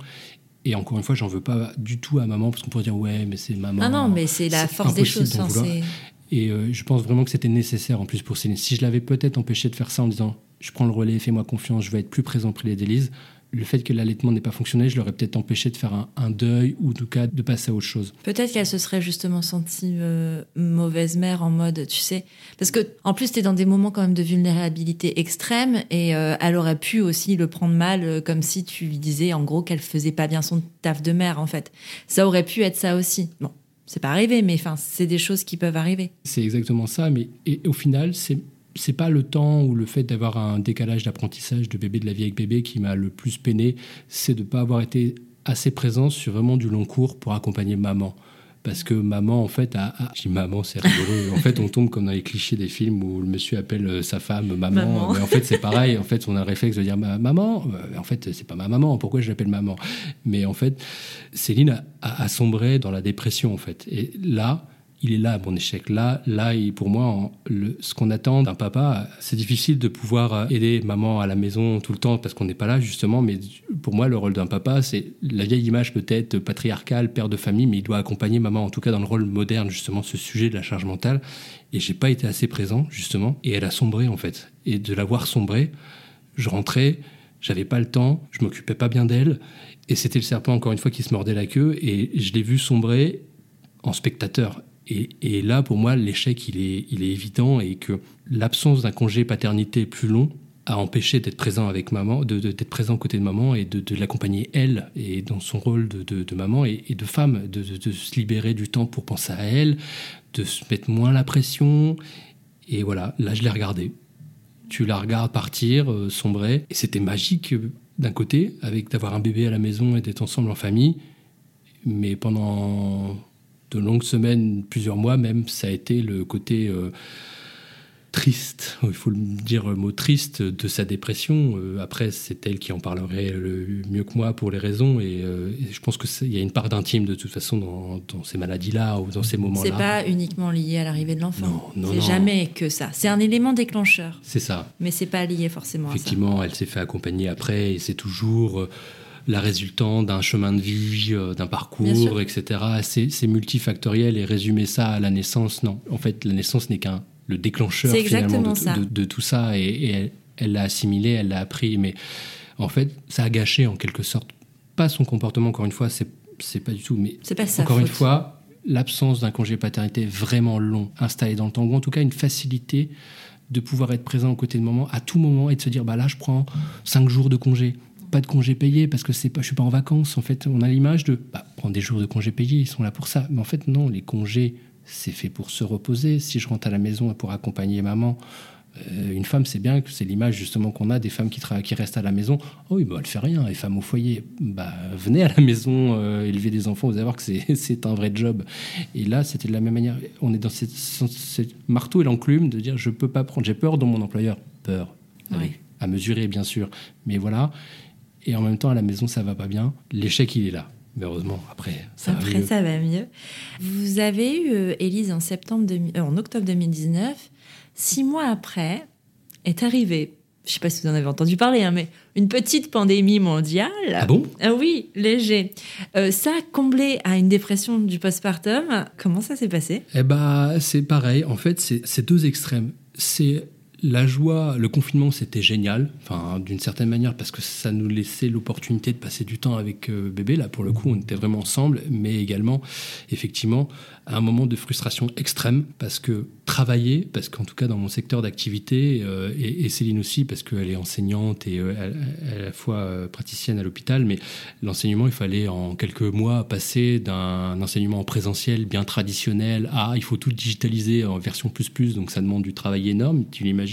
Et encore une fois, j'en veux pas du tout à maman, parce qu'on pourrait dire, ouais, mais c'est maman. Ah non, mais c'est la c'est force des choses. D'en vouloir. C'est... Et euh, je pense vraiment que c'était nécessaire en plus pour Céline. Si je l'avais peut-être empêché de faire ça en disant « je prends le relais, fais-moi confiance, je vais être plus présent près d'Élise », le fait que l'allaitement n'ait pas fonctionné, je l'aurais peut-être empêché de faire un, un deuil, ou en tout cas de passer à autre chose. Peut-être qu'elle se serait justement sentie euh, mauvaise mère, en mode, tu sais... Parce qu'en plus, t'es dans des moments quand même de vulnérabilité extrême, et euh, elle aurait pu aussi le prendre mal, euh, comme si tu lui disais en gros qu'elle faisait pas bien son taf de mère, en fait. Ça aurait pu être ça aussi. Bon. C'est pas arrivé, mais enfin, c'est des choses qui peuvent arriver. C'est exactement ça, mais et, et au final, c'est c'est pas le temps ou le fait d'avoir un décalage d'apprentissage de bébé de la vie avec bébé qui m'a le plus peiné, c'est de pas avoir été assez présent sur vraiment du long cours pour accompagner maman. Parce que maman, en fait, a, a... je dis maman, c'est rigolo. En fait, on tombe comme dans les clichés des films où le monsieur appelle sa femme maman. maman. Mais en fait, c'est pareil. En fait, on a un réflexe de dire maman. En fait, c'est pas ma maman. Pourquoi je l'appelle maman? Mais en fait, Céline a, a, a sombré dans la dépression, en fait. Et là, il est là, mon échec. Là, là, et pour moi, en, le, ce qu'on attend d'un papa, c'est difficile de pouvoir aider maman à la maison tout le temps parce qu'on n'est pas là, justement. Mais pour moi, le rôle d'un papa, c'est la vieille image peut-être patriarcale, père de famille, mais il doit accompagner maman, en tout cas dans le rôle moderne, justement, ce sujet de la charge mentale. Et j'ai pas été assez présent, justement. Et elle a sombré, en fait. Et de la voir sombrer, je rentrais, j'avais pas le temps, je m'occupais pas bien d'elle. Et c'était le serpent, encore une fois, qui se mordait la queue. Et je l'ai vu sombrer en spectateur. Et, et là, pour moi, l'échec, il est, il est évident, et que l'absence d'un congé paternité plus long a empêché d'être présent avec maman, de, de, d'être présent aux côtés de maman et de, de l'accompagner, elle, et dans son rôle de, de, de maman et, et de femme, de, de, de se libérer du temps pour penser à elle, de se mettre moins la pression. Et voilà, là, je l'ai regardée. Tu la regardes partir, euh, sombrer. Et c'était magique, euh, d'un côté, avec d'avoir un bébé à la maison et d'être ensemble en famille. Mais pendant... de longues semaines, plusieurs mois même, ça a été le côté euh, triste, il faut le dire, le mot triste, de sa dépression. Euh, après, c'est elle qui en parlerait le mieux que moi pour les raisons, et, euh, et je pense qu'il y a une part d'intime de toute façon dans, dans ces maladies-là ou dans ces moments-là. C'est pas uniquement lié à l'arrivée de l'enfant. Non, non, c'est non. Jamais que ça. C'est un élément déclencheur. C'est ça. Mais c'est pas lié forcément à ça. Effectivement, elle s'est fait accompagner après, et c'est toujours... Euh, la résultante d'un chemin de vie, d'un parcours, et cetera. C'est, c'est multifactoriel, et résumer ça à la naissance, non. En fait, la naissance n'est qu'un le déclencheur finalement de, de, de tout ça, et, et elle, elle l'a assimilé, elle l'a appris, mais en fait, ça a gâché en quelque sorte. Pas son comportement, encore une fois, c'est, c'est pas du tout, mais c'est pas ça, encore une fois, l'absence d'un congé paternité vraiment long, installé dans le temps, ou en tout cas une facilité de pouvoir être présent aux côtés de maman à tout moment et de se dire, bah là, je prends cinq jours de congé. Pas de congé payé parce que c'est pas, je suis pas en vacances. En fait, on a l'image de bah, prendre des jours de congé payés, ils sont là pour ça. Mais en fait, non, les congés, c'est fait pour se reposer. Si je rentre à la maison pour accompagner maman, euh, une femme, c'est bien que c'est l'image justement qu'on a des femmes qui, tra- qui restent à la maison. Oh oui, bah, elle fait rien, les femmes au foyer. Bah, venez à la maison, euh, élever des enfants, vous allez voir que c'est, c'est un vrai job. Et là, c'était de la même manière. On est dans cette, cette marteau et l'enclume de dire je peux pas prendre, j'ai peur dans mon employeur. Peur. Oui. Avec, à mesurer, bien sûr. Mais voilà. Et en même temps, à la maison, ça va pas bien. L'échec, il est là. Mais heureusement, après, ça après, va mieux. ça va mieux. Vous avez eu, Élise, en, septembre de, euh, en octobre deux mille dix-neuf, six mois après, est arrivée, je ne sais pas si vous en avez entendu parler, hein, mais une petite pandémie mondiale. Ah bon ? Ah oui, léger. Euh, ça a comblé à une dépression du postpartum. Comment ça s'est passé ? Eh bien, c'est pareil. En fait, c'est, c'est deux extrêmes. C'est... La joie, le confinement, c'était génial, enfin, d'une certaine manière, parce que ça nous laissait l'opportunité de passer du temps avec euh, bébé. Là, pour le coup, on était vraiment ensemble, mais également, effectivement, un moment de frustration extrême, parce que travailler, parce qu'en tout cas, dans mon secteur d'activité, euh, et, et Céline aussi, parce qu'elle est enseignante et euh, elle, elle, à la fois euh, praticienne à l'hôpital, mais l'enseignement, il fallait en quelques mois passer d'un enseignement en présentiel bien traditionnel à il faut tout digitaliser en version plus plus, donc ça demande du travail énorme, tu l'imagines.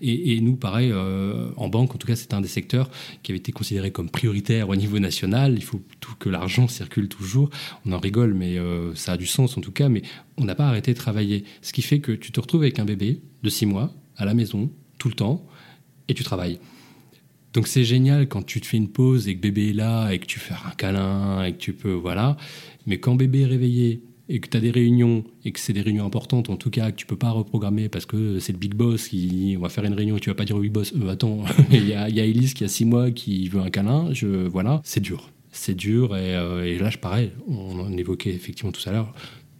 Et, et nous, pareil, euh, en banque, en tout cas, c'est un des secteurs qui avait été considéré comme prioritaire au niveau national. Il faut tout que l'argent circule toujours. On en rigole, mais euh, ça a du sens en tout cas. Mais on n'a pas arrêté de travailler. Ce qui fait que tu te retrouves avec un bébé de six mois à la maison, tout le temps, et tu travailles. Donc c'est génial quand tu te fais une pause et que bébé est là et que tu fais un câlin et que tu peux... voilà. Mais quand bébé est réveillé... et que tu as des réunions, et que c'est des réunions importantes, en tout cas, que tu ne peux pas reprogrammer parce que c'est le big boss qui... On va faire une réunion et tu ne vas pas dire au big boss euh, « Attends, il y a Élise qui a six mois qui veut un câlin. Je... » Voilà, c'est dur. C'est dur. Et, euh, et là, je pareil, on en évoquait effectivement tout à l'heure.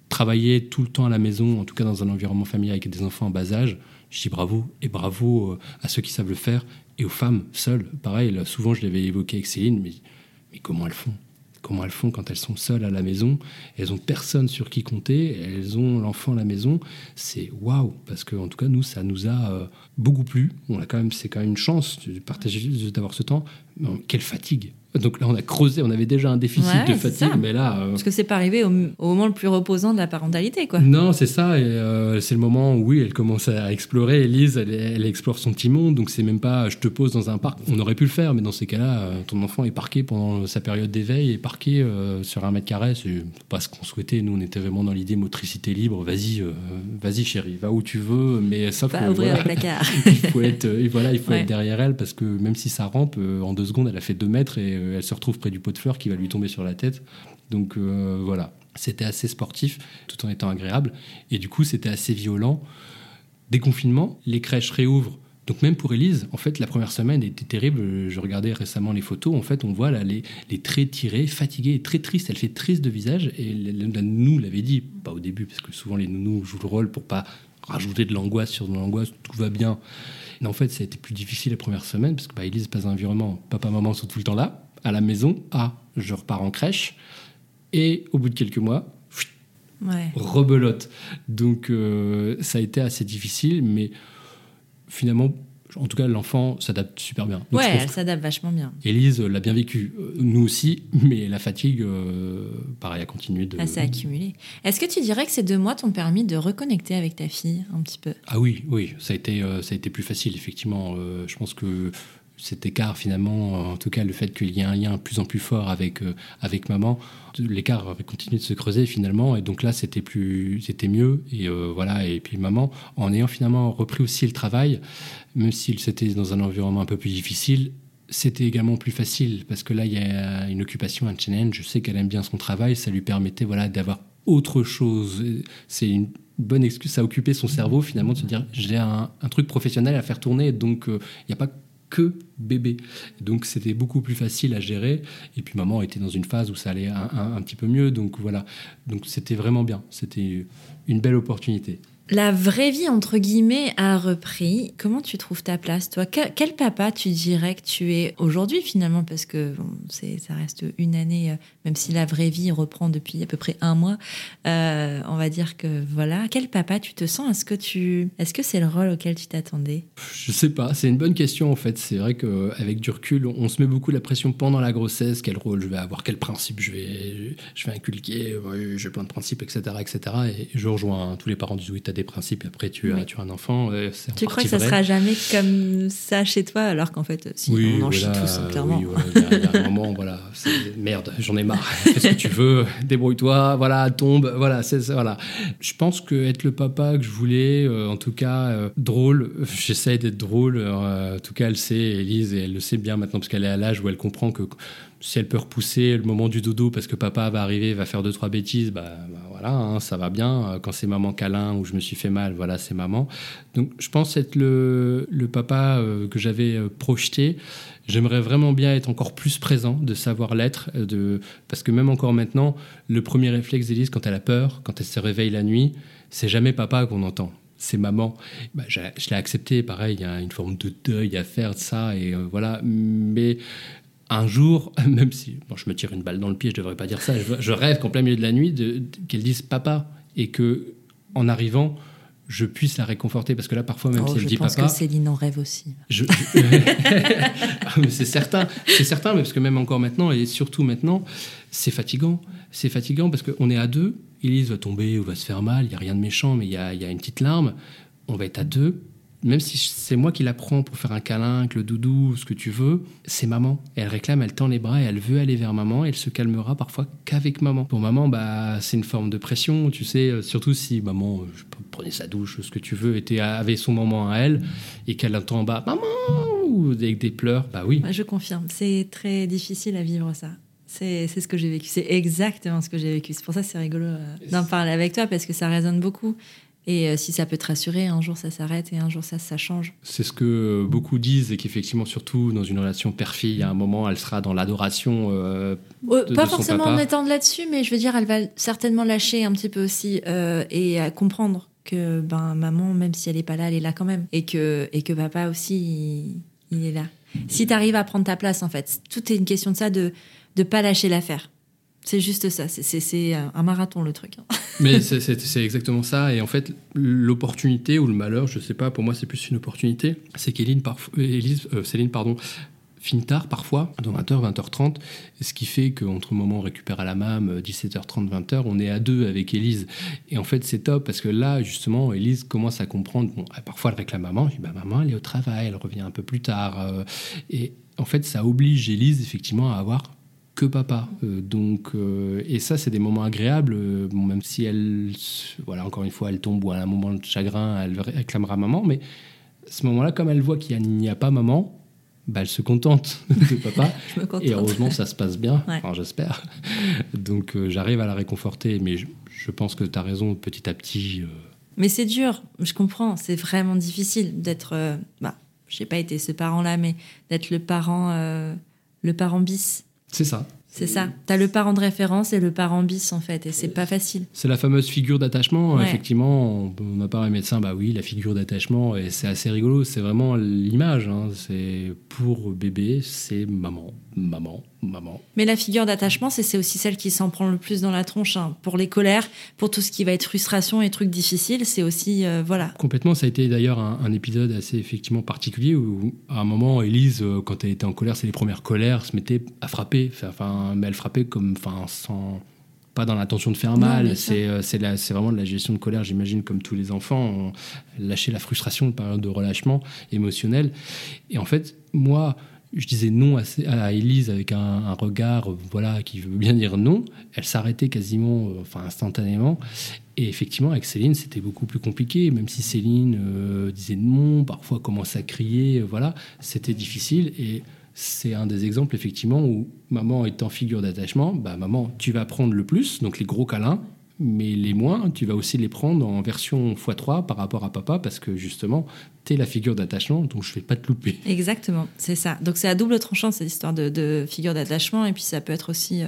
Travailler tout le temps à la maison, en tout cas dans un environnement familial avec des enfants en bas âge, je dis bravo. Et bravo à ceux qui savent le faire et aux femmes seules. Pareil, là, souvent, je l'avais évoqué avec Céline, mais, mais comment elles font ? Comment elles font quand elles sont seules à la maison, elles ont personne sur qui compter, elles ont l'enfant à la maison, c'est waouh, parce que en tout cas nous ça nous a euh, beaucoup plu, on a quand même, c'est quand même une chance de partager, d'avoir ce temps. Non, quelle fatigue. Donc là on a creusé, on avait déjà un déficit ouais, de fatigue, mais là euh... parce que c'est pas arrivé au, au moment le plus reposant de la parentalité, quoi. Non, c'est ça, et euh, c'est le moment où oui, elle commence à explorer. Élise, elle, elle explore son petit monde, donc c'est même pas je te pose dans un parc. On aurait pu le faire, mais dans ces cas-là, ton enfant est parqué pendant sa période d'éveil, est parqué euh, sur un mètre carré, c'est pas ce qu'on souhaitait. Nous, on était vraiment dans l'idée motricité libre. Vas-y, euh, vas-y chérie, va où tu veux, mais ça faut ouvrir le placard. Il faut être, et voilà, il faut ouais. être derrière elle parce que même si ça rampe euh, en deux secondes, elle a fait deux mètres et elle se retrouve près du pot de fleurs qui va lui tomber sur la tête. Donc euh, voilà, c'était assez sportif tout en étant agréable. Et du coup, c'était assez violent. Déconfinement, les crèches réouvrent. Donc même pour Élise, en fait, la première semaine était terrible. Je regardais récemment les photos. En fait, on voit là, les, les traits tirés, fatiguée, très triste. Elle fait triste de visage. Et la nounou l'avait dit, pas au début, parce que souvent les nounous jouent le rôle pour pas rajouter de l'angoisse sur de l'angoisse, tout va bien. Et en fait, ça a été plus difficile les premières semaines, parce que bah, Élise passe un environnement, papa, maman sont tout le temps là, à la maison, ah, je repars en crèche, et au bout de quelques mois, pff, ouais. rebelote. Donc, euh, ça a été assez difficile, mais finalement, en tout cas, l'enfant s'adapte super bien. Donc, ouais, elle s'adapte vachement bien. Élise l'a bien vécu, nous aussi, mais la fatigue, euh, pareil, a continué de... Ah, ça a accumulé. Est-ce que tu dirais que ces deux mois t'ont permis de reconnecter avec ta fille un petit peu ? Ah oui, oui, ça a été, euh, ça a été plus facile, effectivement. Euh, je pense que cet écart, finalement, en tout cas, le fait qu'il y ait un lien de plus en plus fort avec, euh, avec maman, l'écart avait continué de se creuser, finalement. Et donc là, c'était, plus, c'était mieux. Et, euh, voilà, et puis maman, en ayant finalement repris aussi le travail... Même si c'était dans un environnement un peu plus difficile, c'était également plus facile parce que là, il y a une occupation, un challenge. Je sais qu'elle aime bien son travail. Ça lui permettait voilà, d'avoir autre chose. C'est une bonne excuse à occuper son cerveau, finalement, de se dire j'ai un, un truc professionnel à faire tourner. Donc, il euh, n'y a pas que bébé. Donc, c'était beaucoup plus facile à gérer. Et puis, maman était dans une phase où ça allait un, un, un petit peu mieux. Donc, voilà. Donc, c'était vraiment bien. C'était une belle opportunité. La vraie vie, entre guillemets, a repris. Comment tu trouves ta place, toi ? Quel papa tu dirais que tu es aujourd'hui, finalement ? Parce que bon, c'est, ça reste une année, même si la vraie vie reprend depuis à peu près un mois. Euh, on va dire que, voilà. Quel papa tu te sens ? Est-ce que, tu... Est-ce que c'est le rôle auquel tu t'attendais ? Je sais pas. C'est une bonne question, en fait. C'est vrai qu'avec du recul, on se met beaucoup la pression pendant la grossesse. Quel rôle je vais avoir ? Quel principe je vais, je vais inculquer ? J'ai plein de principes, et cetera, et cetera. Et je rejoins hein, tous les parents du Zoé. Des principes, après tu as, oui. tu as un enfant. C'est tu crois que ça ne sera jamais comme ça chez toi, alors qu'en fait, si oui, on en voilà, chie tous, clairement. Oui, voilà, il y a, y a un moment, voilà, c'est, merde, j'en ai marre, fais ce que tu veux, débrouille-toi, voilà, tombe, voilà, c'est ça, voilà. Je pense qu'être le papa que je voulais, euh, en tout cas, euh, drôle, j'essaie d'être drôle, euh, en tout cas, elle sait, Élise, et elle le sait bien maintenant, parce qu'elle est à l'âge où elle comprend que si elle peut repousser le moment du dodo parce que papa va arriver, va faire deux trois bêtises, bah, bah voilà, hein, ça va bien. Quand c'est maman câlin ou je me suis fait mal, voilà, c'est maman. Donc je pense être le, le papa euh, que j'avais euh, projeté. J'aimerais vraiment bien être encore plus présent, de savoir l'être, de... parce que même encore maintenant, le premier réflexe d'Élise quand elle a peur, quand elle se réveille la nuit, c'est jamais papa qu'on entend. C'est maman. Bah, je, je l'ai accepté, pareil, il y a une forme de deuil à faire de ça, et euh, voilà. Mais un jour, même si bon, je me tire une balle dans le pied, je ne devrais pas dire ça, je, je rêve qu'en plein milieu de la nuit, de, de, qu'elle dise papa, et qu'en arrivant, je puisse la réconforter. Parce que là, parfois, même oh, si elle dit papa... Je pense que Céline en rêve aussi. Je, je, ah, mais c'est certain, c'est certain, mais parce que même encore maintenant, et surtout maintenant, c'est fatigant. C'est fatigant parce qu'on est à deux. Élise va tomber ou va se faire mal, il n'y a rien de méchant, mais il y a, y a une petite larme. On va être à deux. Même si c'est moi qui la prends pour faire un câlin, avec le doudou, ce que tu veux, c'est maman. Elle réclame, elle tend les bras et elle veut aller vers maman. Et elle se calmera parfois qu'avec maman. Pour maman, bah, c'est une forme de pression, tu sais. Surtout si maman je prenait sa douche, ce que tu veux, était, avait son moment à elle et qu'elle entend en bas « maman » ou avec des pleurs, bah oui. Je confirme, c'est très difficile à vivre ça. C'est, c'est ce que j'ai vécu, c'est exactement ce que j'ai vécu. C'est pour ça que c'est rigolo euh, d'en parler avec toi parce que ça résonne beaucoup. Et euh, si ça peut te rassurer, un jour ça s'arrête et un jour ça, ça change. C'est ce que euh, beaucoup disent et qu'effectivement, surtout dans une relation père-fille, à un moment, elle sera dans l'adoration euh, euh, de, pas de son forcément papa. En étant là-dessus, mais je veux dire, elle va certainement lâcher un petit peu aussi euh, et à comprendre que ben, maman, même si elle n'est pas là, elle est là quand même. Et que, et que papa aussi, il, il est là. Si tu arrives à prendre ta place, en fait, tout est une question de ça, de ne pas lâcher l'affaire. C'est juste ça, c'est, c'est, c'est un marathon le truc. Mais c'est, c'est, c'est exactement ça. Et en fait, l'opportunité ou le malheur, je sais pas, pour moi c'est plus une opportunité, c'est qu'Éline, parf... Élise, euh, Céline pardon, finit tard parfois, dans vingt heures, vingt heures trente, ce qui fait qu'entre le moment où on récupère à la mam, dix-sept heures trente, vingt heures, on est à deux avec Élise. Et en fait, c'est top, parce que là, justement, Élise commence à comprendre, bon, parfois elle réclame maman, je dis, bah, maman, elle est au travail, elle revient un peu plus tard. Et en fait, ça oblige Élise, effectivement, à avoir que papa, euh, donc euh, et ça c'est des moments agréables, euh, bon, même si elle, voilà, encore une fois, elle tombe ou à un moment de chagrin elle réclamera maman, mais ce moment-là, comme elle voit qu'il n'y a, a pas maman, bah elle se contente de papa. Je me contente. Et heureusement ça se passe bien, ouais. Enfin j'espère, donc euh, j'arrive à la réconforter, mais je, je pense que t'as raison, petit à petit euh... mais c'est dur, je comprends, c'est vraiment difficile d'être euh, bah j'ai pas été ce parent-là, mais d'être le parent euh, le parent bis. C'est ça. C'est ça. T'as le parent de référence et le parent bis, en fait, et c'est pas facile. C'est la fameuse figure d'attachement. Ouais. Effectivement, on a parlé médecin, bah oui, la figure d'attachement, et c'est assez rigolo, c'est vraiment l'image. Hein. C'est pour bébé, c'est maman, maman, maman. Mais la figure d'attachement, c'est, c'est aussi celle qui s'en prend le plus dans la tronche. Hein. Pour les colères, pour tout ce qui va être frustration et trucs difficiles, c'est aussi... Euh, voilà. Complètement, ça a été d'ailleurs un, un épisode assez effectivement particulier où, à un moment, Élise, quand elle était en colère, c'est les premières colères, se mettait à frapper, enfin... mais elle frappait comme, enfin, sans, pas dans l'intention de faire mal. Non, c'est euh, c'est, la, c'est vraiment de la gestion de colère, j'imagine, comme tous les enfants, lâcher la frustration, une période de relâchement émotionnel. Et en fait, moi, je disais non à, à Élise avec un, un regard, voilà, qui veut bien dire non. Elle s'arrêtait quasiment, euh, enfin, instantanément. Et effectivement, avec Céline, c'était beaucoup plus compliqué. Même si Céline euh, disait non, parfois commençait à crier, euh, voilà, c'était difficile. Et c'est un des exemples, effectivement, où maman est en figure d'attachement. Bah, maman, tu vas prendre le plus, donc les gros câlins, mais les moins, tu vas aussi les prendre en version fois trois par rapport à papa, parce que, justement, t'es la figure d'attachement, donc je vais pas te louper. Exactement, c'est ça. Donc, c'est à double tranchant, cette histoire de, de figure d'attachement. Et puis, ça peut être aussi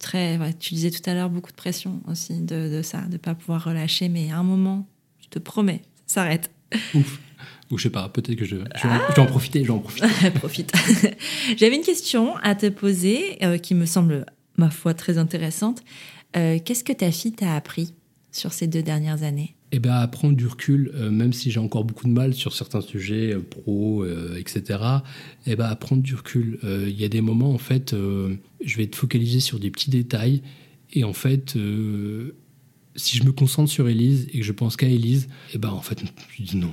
très... Ouais, tu disais tout à l'heure, beaucoup de pression aussi de, de ça, de pas pouvoir relâcher. Mais à un moment, je te promets, ça s'arrête. Ouf. Ou je sais pas, peut-être que je, je, ah je vais en profiter, je vais en profiter. Profite. J'avais une question à te poser euh, qui me semble, ma foi, très intéressante. Euh, qu'est-ce que ta fille t'a appris sur ces deux dernières années ? Eh bien, à prendre du recul, euh, même si j'ai encore beaucoup de mal sur certains sujets, euh, pro, euh, et cetera, eh bien, à prendre du recul. Il euh, y a des moments, en fait, euh, je vais être focalisé sur des petits détails. Et en fait... Euh, si je me concentre sur Élise et que je pense qu'à Élise, eh ben en fait, je dis non,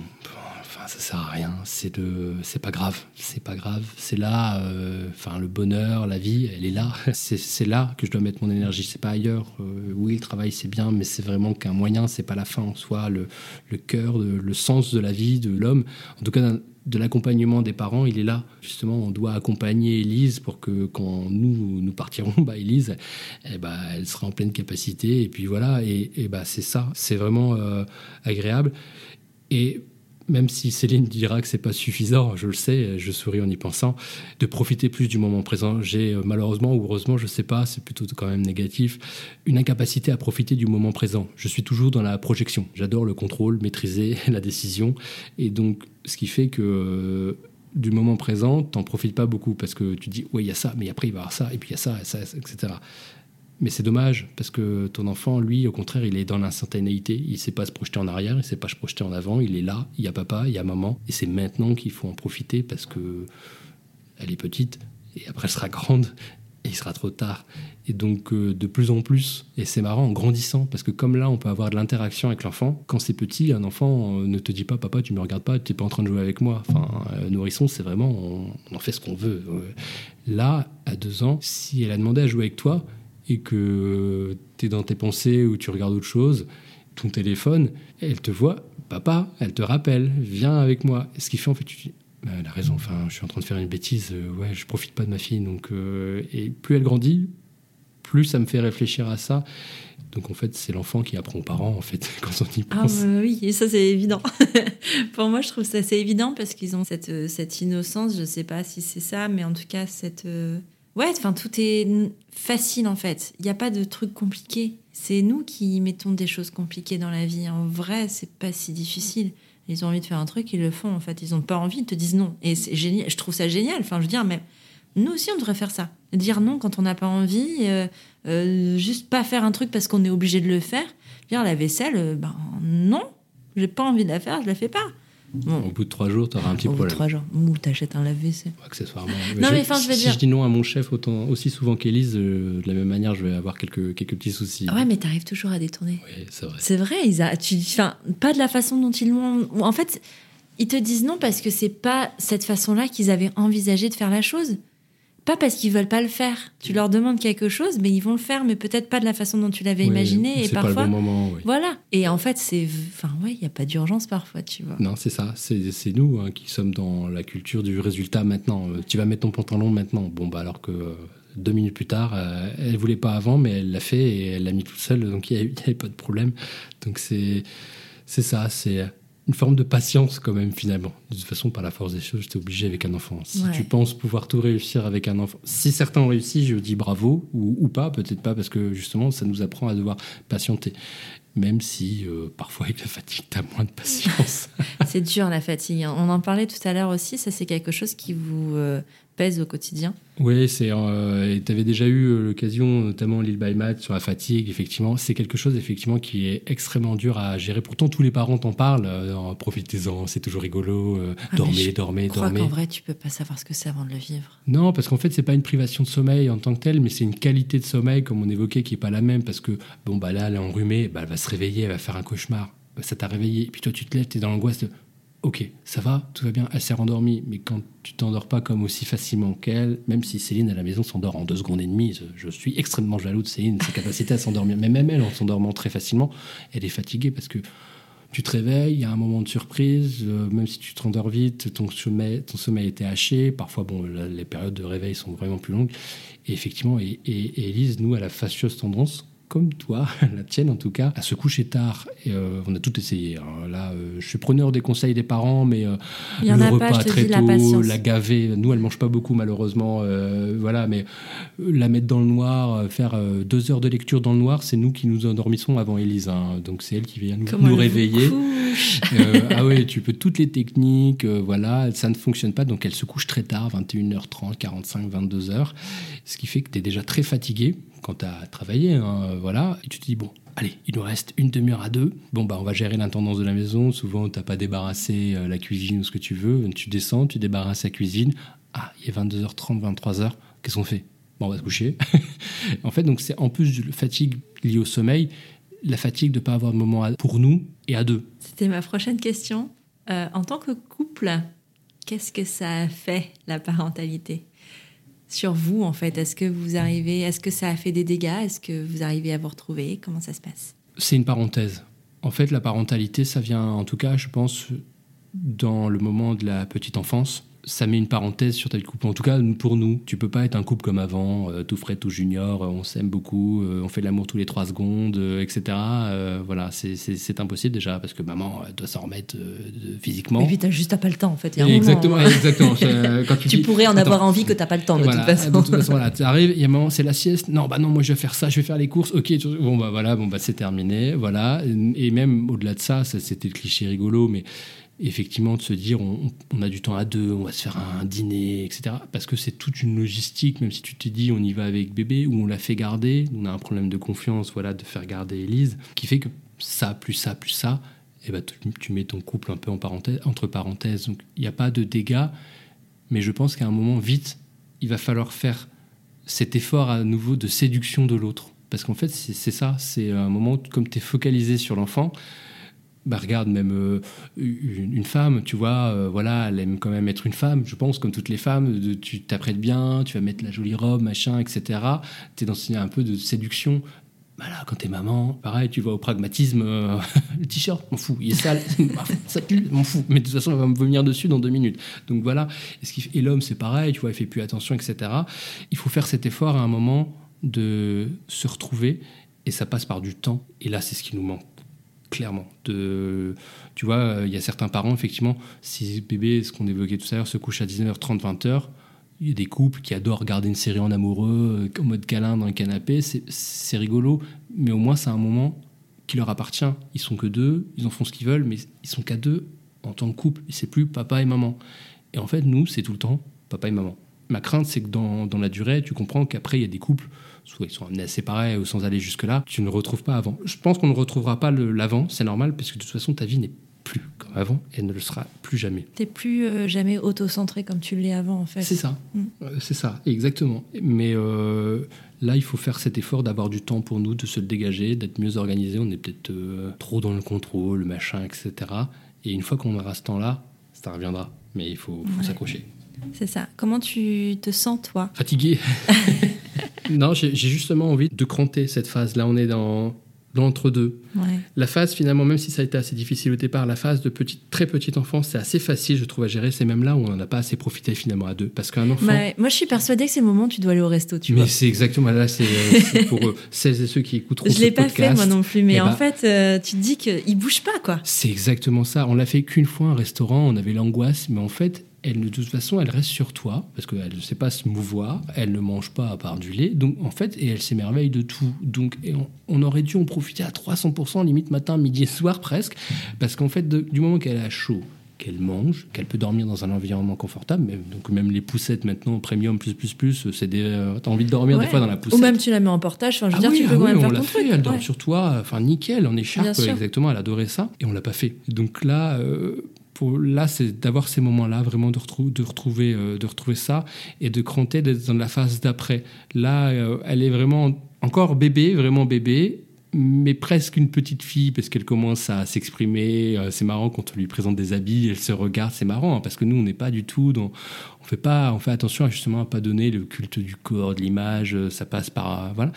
enfin ça sert à rien, c'est de, c'est pas grave, c'est pas grave, c'est là, euh, enfin le bonheur, la vie, elle est là, c'est, c'est là que je dois mettre mon énergie, c'est pas ailleurs. Euh, oui, le travail c'est bien, mais c'est vraiment qu'un moyen, c'est pas la fin en soi, le, le cœur, le, le sens de la vie de l'homme, en tout cas d'un, de l'accompagnement des parents, il est là. Justement, on doit accompagner Élise pour que quand nous, nous partirons, bah, Élise, eh bah, elle sera en pleine capacité. Et puis voilà, et, et bah, c'est ça. C'est vraiment euh, agréable. Et même si Céline dira que ce n'est pas suffisant, je le sais, je souris en y pensant, de profiter plus du moment présent. J'ai malheureusement ou heureusement, je ne sais pas, c'est plutôt quand même négatif, une incapacité à profiter du moment présent. Je suis toujours dans la projection. J'adore le contrôle, maîtriser la décision. Et donc, ce qui fait que euh, du moment présent, tu n'en profites pas beaucoup parce que tu dis « ouais, il y a ça, mais après, il va y avoir ça, et puis il y a ça, ça, ça, et cetera » Mais c'est dommage, parce que ton enfant, lui, au contraire, il est dans l'instantanéité. Il ne sait pas se projeter en arrière, il ne sait pas se projeter en avant. Il est là, il y a papa, il y a maman. Et c'est maintenant qu'il faut en profiter, parce qu'elle est petite, et après elle sera grande, et il sera trop tard. Et donc, euh, de plus en plus, et c'est marrant, en grandissant, parce que comme là, on peut avoir de l'interaction avec l'enfant. Quand c'est petit, un enfant euh, ne te dit pas « Papa, tu ne me regardes pas, tu n'es pas en train de jouer avec moi ». Enfin, euh, nourrisson, c'est vraiment, on, on en fait ce qu'on veut. Euh, là, à deux ans, si elle a demandé à jouer avec toi, et que tu es dans tes pensées ou tu regardes autre chose, ton téléphone, elle te voit, papa, elle te rappelle, viens avec moi. Et ce qui fait, en fait, tu dis, bah, elle a raison, enfin, je suis en train de faire une bêtise, ouais, je profite pas de ma fille. Donc, euh, et plus elle grandit, plus ça me fait réfléchir à ça. Donc, en fait, c'est l'enfant qui apprend aux parents, en fait, quand on y pense. Ah bah oui, et ça, c'est évident. Pour moi, je trouve ça c'est évident parce qu'ils ont cette, cette innocence, je sais pas si c'est ça, mais en tout cas, cette... Ouais, enfin, tout est facile, en fait. Il n'y a pas de truc compliqué. C'est nous qui mettons des choses compliquées dans la vie. En vrai, c'est pas si difficile. Ils ont envie de faire un truc, ils le font, en fait. Ils n'ont pas envie, ils te disent non. Et c'est génial. Je trouve ça génial. Enfin, je veux dire, mais nous aussi, on devrait faire ça. Dire non quand on n'a pas envie. Euh, euh, juste pas faire un truc parce qu'on est obligé de le faire. Dire la vaisselle, euh, ben non, j'ai pas envie de la faire, je la fais pas. Bon. Au bout de trois jours, t'auras un petit Au problème. Au bout de trois jours, ou t'achètes un lave-vaisselle. Accessoirement. Mais non, je, mais enfin, je veux si dire... je dis non à mon chef autant, aussi souvent qu'Élise, euh, de la même manière, je vais avoir quelques, quelques petits soucis. Ouais, mais t'arrives toujours à détourner. Oui, c'est vrai. C'est vrai, ils a, tu, enfin, pas de la façon dont ils l'ont... En fait, ils te disent non parce que c'est pas cette façon-là qu'ils avaient envisagé de faire la chose. Pas parce qu'ils veulent pas le faire. Tu leur demandes quelque chose, mais ils vont le faire, mais peut-être pas de la façon dont tu l'avais oui, imaginé. C'est et parfois, pas le bon moment. Oui. Voilà. Et en fait, c'est, enfin, ouais, il y a pas d'urgence parfois, tu vois. Non, c'est ça. C'est, c'est nous hein, qui sommes dans la culture du résultat maintenant. Euh, tu vas mettre ton pantalon maintenant. Bon bah alors que euh, deux minutes plus tard, euh, elle voulait pas avant, mais elle l'a fait et elle l'a mis toute seule, donc il y, y avait pas de problème. Donc c'est, c'est ça. C'est une forme de patience quand même finalement. De toute façon, par la force des choses, j'étais obligé avec un enfant. Si ouais. tu penses pouvoir tout réussir avec un enfant, si certains ont réussi, je dis bravo ou, ou pas, peut-être pas parce que justement, ça nous apprend à devoir patienter. Même si euh, parfois avec la fatigue, t'as moins de patience. C'est dur la fatigue. On en parlait tout à l'heure aussi. Ça, c'est quelque chose qui vous euh, pèse au quotidien. Oui, c'est. Euh, et t'avais déjà eu l'occasion, notamment Lille by Mat, sur la fatigue. Effectivement, c'est quelque chose effectivement qui est extrêmement dur à gérer. Pourtant, tous les parents t'en parlent. Euh, profitez-en, c'est toujours rigolo. Euh, ah, dormez, dormez, dormez. Je crois dormez. Qu'en vrai, tu peux pas savoir ce que c'est avant de le vivre. Non, parce qu'en fait, c'est pas une privation de sommeil en tant que telle, mais c'est une qualité de sommeil, comme on évoquait, qui est pas la même, parce que bon, bah là, elle est enrhumée, bah, elle va se réveiller, elle va faire un cauchemar, ça t'a réveillé, puis toi tu te lèves, t'es dans l'angoisse de ok, ça va, tout va bien, elle s'est rendormie. Mais quand tu t'endors pas comme aussi facilement qu'elle, même si Céline à la maison s'endort en deux secondes et demie, je suis extrêmement jaloux de Céline, sa capacité à s'endormir, mais même elle en s'endormant très facilement, elle est fatiguée parce que tu te réveilles, il y a un moment de surprise, euh, même si tu te rendors vite, ton sommeil, ton sommeil était haché. Parfois, bon, la, les périodes de réveil sont vraiment plus longues. Et effectivement, et, et, et Élise, nous, elle a la fâcheuse tendance, comme toi, la tienne en tout cas, à se coucher tard. Et euh, on a tout essayé. Hein. Là, euh, je suis preneur des conseils des parents, mais euh, le repas pas, très tôt, la, la gaver. Nous, elle mange pas beaucoup malheureusement. Euh, voilà, mais euh, la mettre dans le noir, euh, faire euh, deux heures de lecture dans le noir, c'est nous qui nous endormissons avant Élise. Hein. Donc c'est elle qui vient nous, nous réveiller. euh, ah oui, tu peux toutes les techniques. Euh, voilà, ça ne fonctionne pas. Donc elle se couche très tard, vingt et une heures trente, quarante-cinq, vingt-deux heures. Ce qui fait que tu es déjà très fatigué quand tu as travaillé, hein, voilà, et tu te dis, bon, allez, il nous reste une demi-heure à deux. Bon, bah, on va gérer l'intendance de la maison. Souvent, tu n'as pas débarrassé la cuisine ou ce que tu veux. Tu descends, tu débarrasses la cuisine. Ah, il est vingt-deux heures trente, vingt-trois heures. Qu'est-ce qu'on fait ? Bon, on va se coucher. En fait, donc, c'est en plus de fatigue liée au sommeil, la fatigue de ne pas avoir de moment pour nous et à deux. C'était ma prochaine question. Euh, en tant que couple, qu'est-ce que ça a fait, la parentalité ? Sur vous, en fait, est-ce que vous arrivez, est-ce que ça a fait des dégâts ? Est-ce que vous arrivez à vous retrouver ? Comment ça se passe ? C'est une parenthèse. En fait, la parentalité, ça vient, en tout cas, je pense, dans le moment de la petite enfance, ça met une parenthèse sur tel couple. En tout cas, pour nous, tu peux pas être un couple comme avant, euh, tout frais, tout junior, euh, on s'aime beaucoup, euh, on fait de l'amour tous les trois secondes, euh, et cetera. Euh, voilà, c'est, c'est, c'est impossible déjà, parce que maman euh, doit s'en remettre euh, physiquement. Et puis t'as juste t'as pas le temps, en fait. Il y a un exactement, moment, exactement. Euh, quand tu tu dis, pourrais en attends, avoir envie que t'as pas le temps, de voilà, toute façon. De toute façon, voilà, t'arrives, il y a un moment, c'est la sieste. Non, bah non, moi je vais faire ça, je vais faire les courses. Ok, bon bah voilà, bon bah c'est terminé, voilà. Et même au-delà de ça, ça c'était le cliché rigolo, mais effectivement, de se dire on, on a du temps à deux, on va se faire un dîner, et cetera. Parce que c'est toute une logistique, même si tu te dis on y va avec bébé ou on la fait garder, on a un problème de confiance, voilà, de faire garder Élise, qui fait que ça, plus ça, plus ça, et ben, tu, tu mets ton couple un peu en parenthèse, entre parenthèses. Donc il n'y a pas de dégâts, mais je pense qu'à un moment, vite, il va falloir faire cet effort à nouveau de séduction de l'autre. Parce qu'en fait, c'est, c'est ça, c'est un moment où, comme tu es focalisé sur l'enfant, bah regarde, même euh, une, une femme, tu vois, euh, voilà, elle aime quand même être une femme, je pense, comme toutes les femmes, de, tu t'apprêtes bien, tu vas mettre la jolie robe, machin, et cetera. T'es dans un peu de séduction. Bah là, quand t'es maman, pareil, tu vas au pragmatisme, euh, le t-shirt, m'en fous, il est sale, ça pue, m'en fous, mais de toute façon, elle va me vomir dessus dans deux minutes. Donc voilà, et, ce fait, et l'homme, c'est pareil, tu vois, il fait plus attention, et cetera. Il faut faire cet effort à un moment de se retrouver, et ça passe par du temps, et là, c'est ce qui nous manque. Clairement. De, tu vois, il y a certains parents, effectivement, si bébé, ce qu'on évoquait tout à l'heure, se couche à dix-neuf heures trente, vingt heures, il y a des couples qui adorent regarder une série en amoureux, en mode câlin dans le canapé, c'est, c'est rigolo, mais au moins c'est un moment qui leur appartient. Ils sont que deux, ils en font ce qu'ils veulent, mais ils sont qu'à deux en tant que couple. Et c'est plus papa et maman. Et en fait, nous, c'est tout le temps papa et maman. Ma crainte, c'est que dans, dans la durée, tu comprends qu'après, il y a des couples, soit ils sont amenés à se séparer ou sans aller jusque-là, tu ne retrouves pas avant. Je pense qu'on ne retrouvera pas le, l'avant, c'est normal, parce que de toute façon, ta vie n'est plus comme avant, elle ne le sera plus jamais. Tu n'es plus euh, jamais auto-centré comme tu l'es avant, en fait. C'est ça, mmh. c'est ça, exactement. Mais euh, là, il faut faire cet effort d'avoir du temps pour nous, de se le dégager, d'être mieux organisé. On est peut-être euh, trop dans le contrôle, machin, et cetera. Et une fois qu'on aura ce temps-là, ça reviendra. Mais il faut, faut ouais. s'accrocher. C'est ça. Comment tu te sens, toi ? Fatigué. Non, j'ai, j'ai justement envie de cranter cette phase. Là, on est dans l'entre-deux. Ouais. La phase, finalement, même si ça a été assez difficile au départ, la phase de petite, très petite enfance, c'est assez facile, je trouve, à gérer. C'est même là où on n'en a pas assez profité, finalement, à deux. Parce qu'un enfant... Bah, moi, je suis persuadée que c'est le moment où tu dois aller au resto, tu mais vois. Mais c'est exactement... Là, c'est, c'est pour euh, celles et ceux qui écouteront je ce podcast. Je ne l'ai pas fait, moi non plus. Mais et en bah, fait, euh, tu te dis qu'ils ne bougent pas, quoi. C'est exactement ça. On l'a fait qu'une fois, un restaurant. On avait l'angoisse. Mais en fait... Elle, de toute façon, elle reste sur toi, parce qu'elle ne sait pas se mouvoir, elle ne mange pas à part du lait, donc en fait, et elle s'émerveille de tout. Donc, et on, on aurait dû en profiter à trois cents pour cent, limite matin, midi et soir presque, parce qu'en fait, de, du moment qu'elle a chaud, qu'elle mange, qu'elle peut dormir dans un environnement confortable, même, donc même les poussettes maintenant, premium, plus, plus, plus, c'est des, euh, t'as envie de dormir ouais. des fois dans la poussette. Ou même tu la mets en portage, enfin, je veux ah dire, oui, tu peux ah quand oui, même faire ton fait, truc. On l'a fait, elle dort ouais. sur toi, enfin nickel, en écharpe, exactement, elle adorait ça, et on l'a pas fait. Donc là... Euh, là, c'est d'avoir ces moments-là, vraiment de, retrou- de, retrouver, euh, de retrouver ça et de cranter, d'être dans la phase d'après. Là, euh, elle est vraiment encore bébé, vraiment bébé, mais presque une petite fille parce qu'elle commence à s'exprimer. Euh, c'est marrant quand on lui présente des habits, elle se regarde, c'est marrant hein, parce que nous, on n'est pas du tout dans... On fait, pas, on fait attention à justement à pas donner le culte du corps, de l'image, ça passe par... Voilà.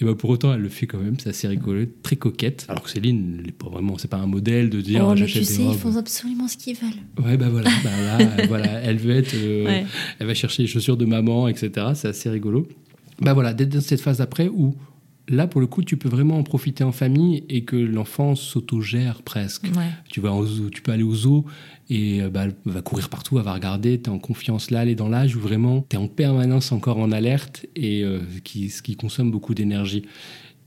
Et ben pour autant, elle le fait quand même, c'est assez rigolo, très coquette. Alors que Céline, elle est pas vraiment, c'est pas un modèle de dire oh, j'achète des sais, robes. Tu sais, ils font absolument ce qu'ils veulent. Ouais, ben voilà, ben là, voilà, elle veut être... Euh, ouais. Elle va chercher les chaussures de maman, et cetera. C'est assez rigolo. Ben voilà, d'être dans cette phase d'après où... Là, pour le coup, tu peux vraiment en profiter en famille et que l'enfant s'autogère presque. Ouais. Tu vas au zoo, tu peux aller au zoo et bah, elle va courir partout, elle va regarder, t'es en confiance là, elle est dans l'âge où vraiment t'es en permanence encore en alerte et euh, qui, ce qui consomme beaucoup d'énergie.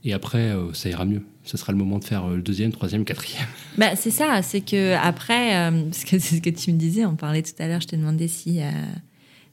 Et après, euh, ça ira mieux. Ça sera le moment de faire euh, le deuxième, troisième, quatrième. Bah, c'est ça, c'est que après, euh, parce que c'est ce que tu me disais, on parlait tout à l'heure, je te demandais si, euh,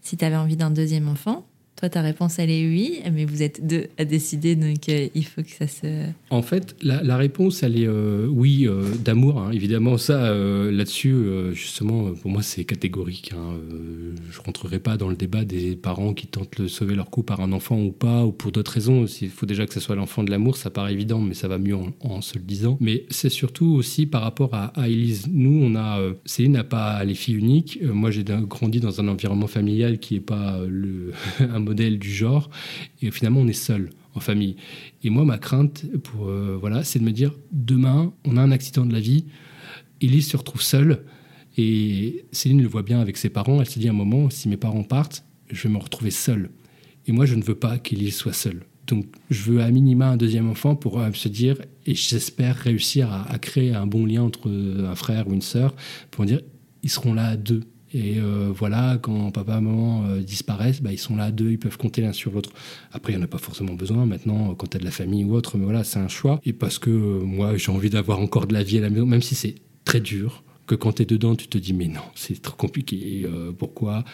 si t'avais envie d'un deuxième enfant. Toi, ta réponse, elle est oui, mais vous êtes deux à décider, donc euh, il faut que ça se... En fait, la, la réponse, elle est euh, oui, euh, d'amour. Hein. Évidemment, ça, euh, là-dessus, euh, justement, pour moi, c'est catégorique. Hein. Euh, je ne rentrerai pas dans le débat des parents qui tentent de sauver leur couple par un enfant ou pas, ou pour d'autres raisons. Il faut déjà que ce soit l'enfant de l'amour, ça paraît évident, mais ça va mieux en, en se le disant. Mais c'est surtout aussi par rapport à, à Élise. Nous, on a... Euh, Céline n'a pas les filles uniques. Euh, moi, j'ai grandi dans un environnement familial qui n'est pas euh, le... un modèle du genre, et finalement on est seul en famille. Et moi, ma crainte pour euh, voilà, c'est de me dire demain on a un accident de la vie, Élise se retrouve seule Et Céline le voit bien avec ses parents. Elle se dit à un moment, si mes parents partent, je vais me retrouver seule. Et moi, je ne veux pas qu'Élise soit seule. Donc, je veux à minima un deuxième enfant pour se dire, et j'espère réussir à, à créer un bon lien entre un frère ou une sœur, pour dire, ils seront là à deux. Et euh, voilà, quand papa et maman euh, disparaissent, bah, ils sont là à deux, ils peuvent compter l'un sur l'autre. Après, il n'y en a pas forcément besoin maintenant, quand tu as de la famille ou autre, mais voilà, c'est un choix. Et parce que euh, moi, j'ai envie d'avoir encore de la vie à la maison, même si c'est très dur, que quand tu es dedans, tu te dis, mais non, c'est trop compliqué, euh, pourquoi ?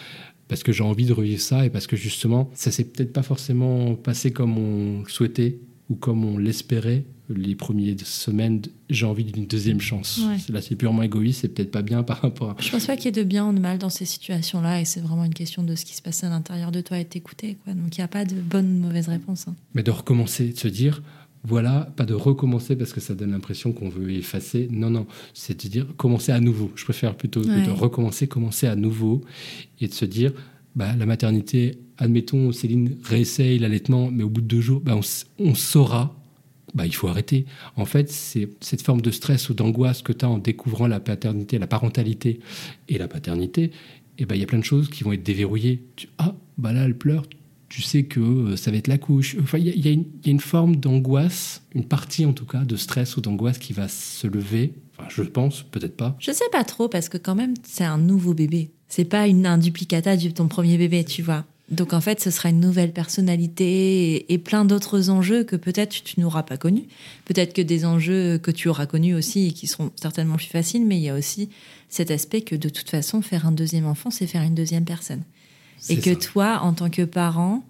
Parce que j'ai envie de revivre ça et parce que justement, ça ne s'est peut-être pas forcément passé comme on le souhaitait ou comme on l'espérait. Les premières semaines, j'ai envie d'une deuxième chance. Ouais. Là, c'est purement égoïste, c'est peut-être pas bien par rapport à... Je pense pas qu'il y ait de bien ou de mal dans ces situations-là, et c'est vraiment une question de ce qui se passe à l'intérieur de toi et de t'écouter, quoi. Donc, il n'y a pas de bonne ou de mauvaise réponse. Hein. Mais de recommencer, de se dire, voilà, pas de recommencer parce que ça donne l'impression qu'on veut effacer. Non, non, c'est de dire, commencer à nouveau. Je préfère plutôt ouais. de recommencer, commencer à nouveau, et de se dire, bah, la maternité, admettons, Céline réessaye l'allaitement, mais au bout de deux jours, bah, on, on saura... Bah, il faut arrêter. En fait, c'est cette forme de stress ou d'angoisse que tu as en découvrant la paternité, la parentalité et la paternité. Et bah, il y a plein de choses qui vont être déverrouillées. Tu, ah, bah là, elle pleure. Tu sais que euh, ça va être la couche. Enfin, il y, y, y a une forme d'angoisse, une partie en tout cas de stress ou d'angoisse qui va se lever. Enfin, je pense, peut-être pas. Je sais pas trop parce que quand même, c'est un nouveau bébé. C'est pas une, un duplicata de ton premier bébé, tu vois. Donc, en fait, ce sera une nouvelle personnalité et, et plein d'autres enjeux que peut-être tu n'auras pas connus. Peut-être que des enjeux que tu auras connus aussi et qui seront certainement plus faciles, mais il y a aussi cet aspect que, de toute façon, faire un deuxième enfant, c'est faire une deuxième personne. C'est et que ça. Toi, en tant que parent,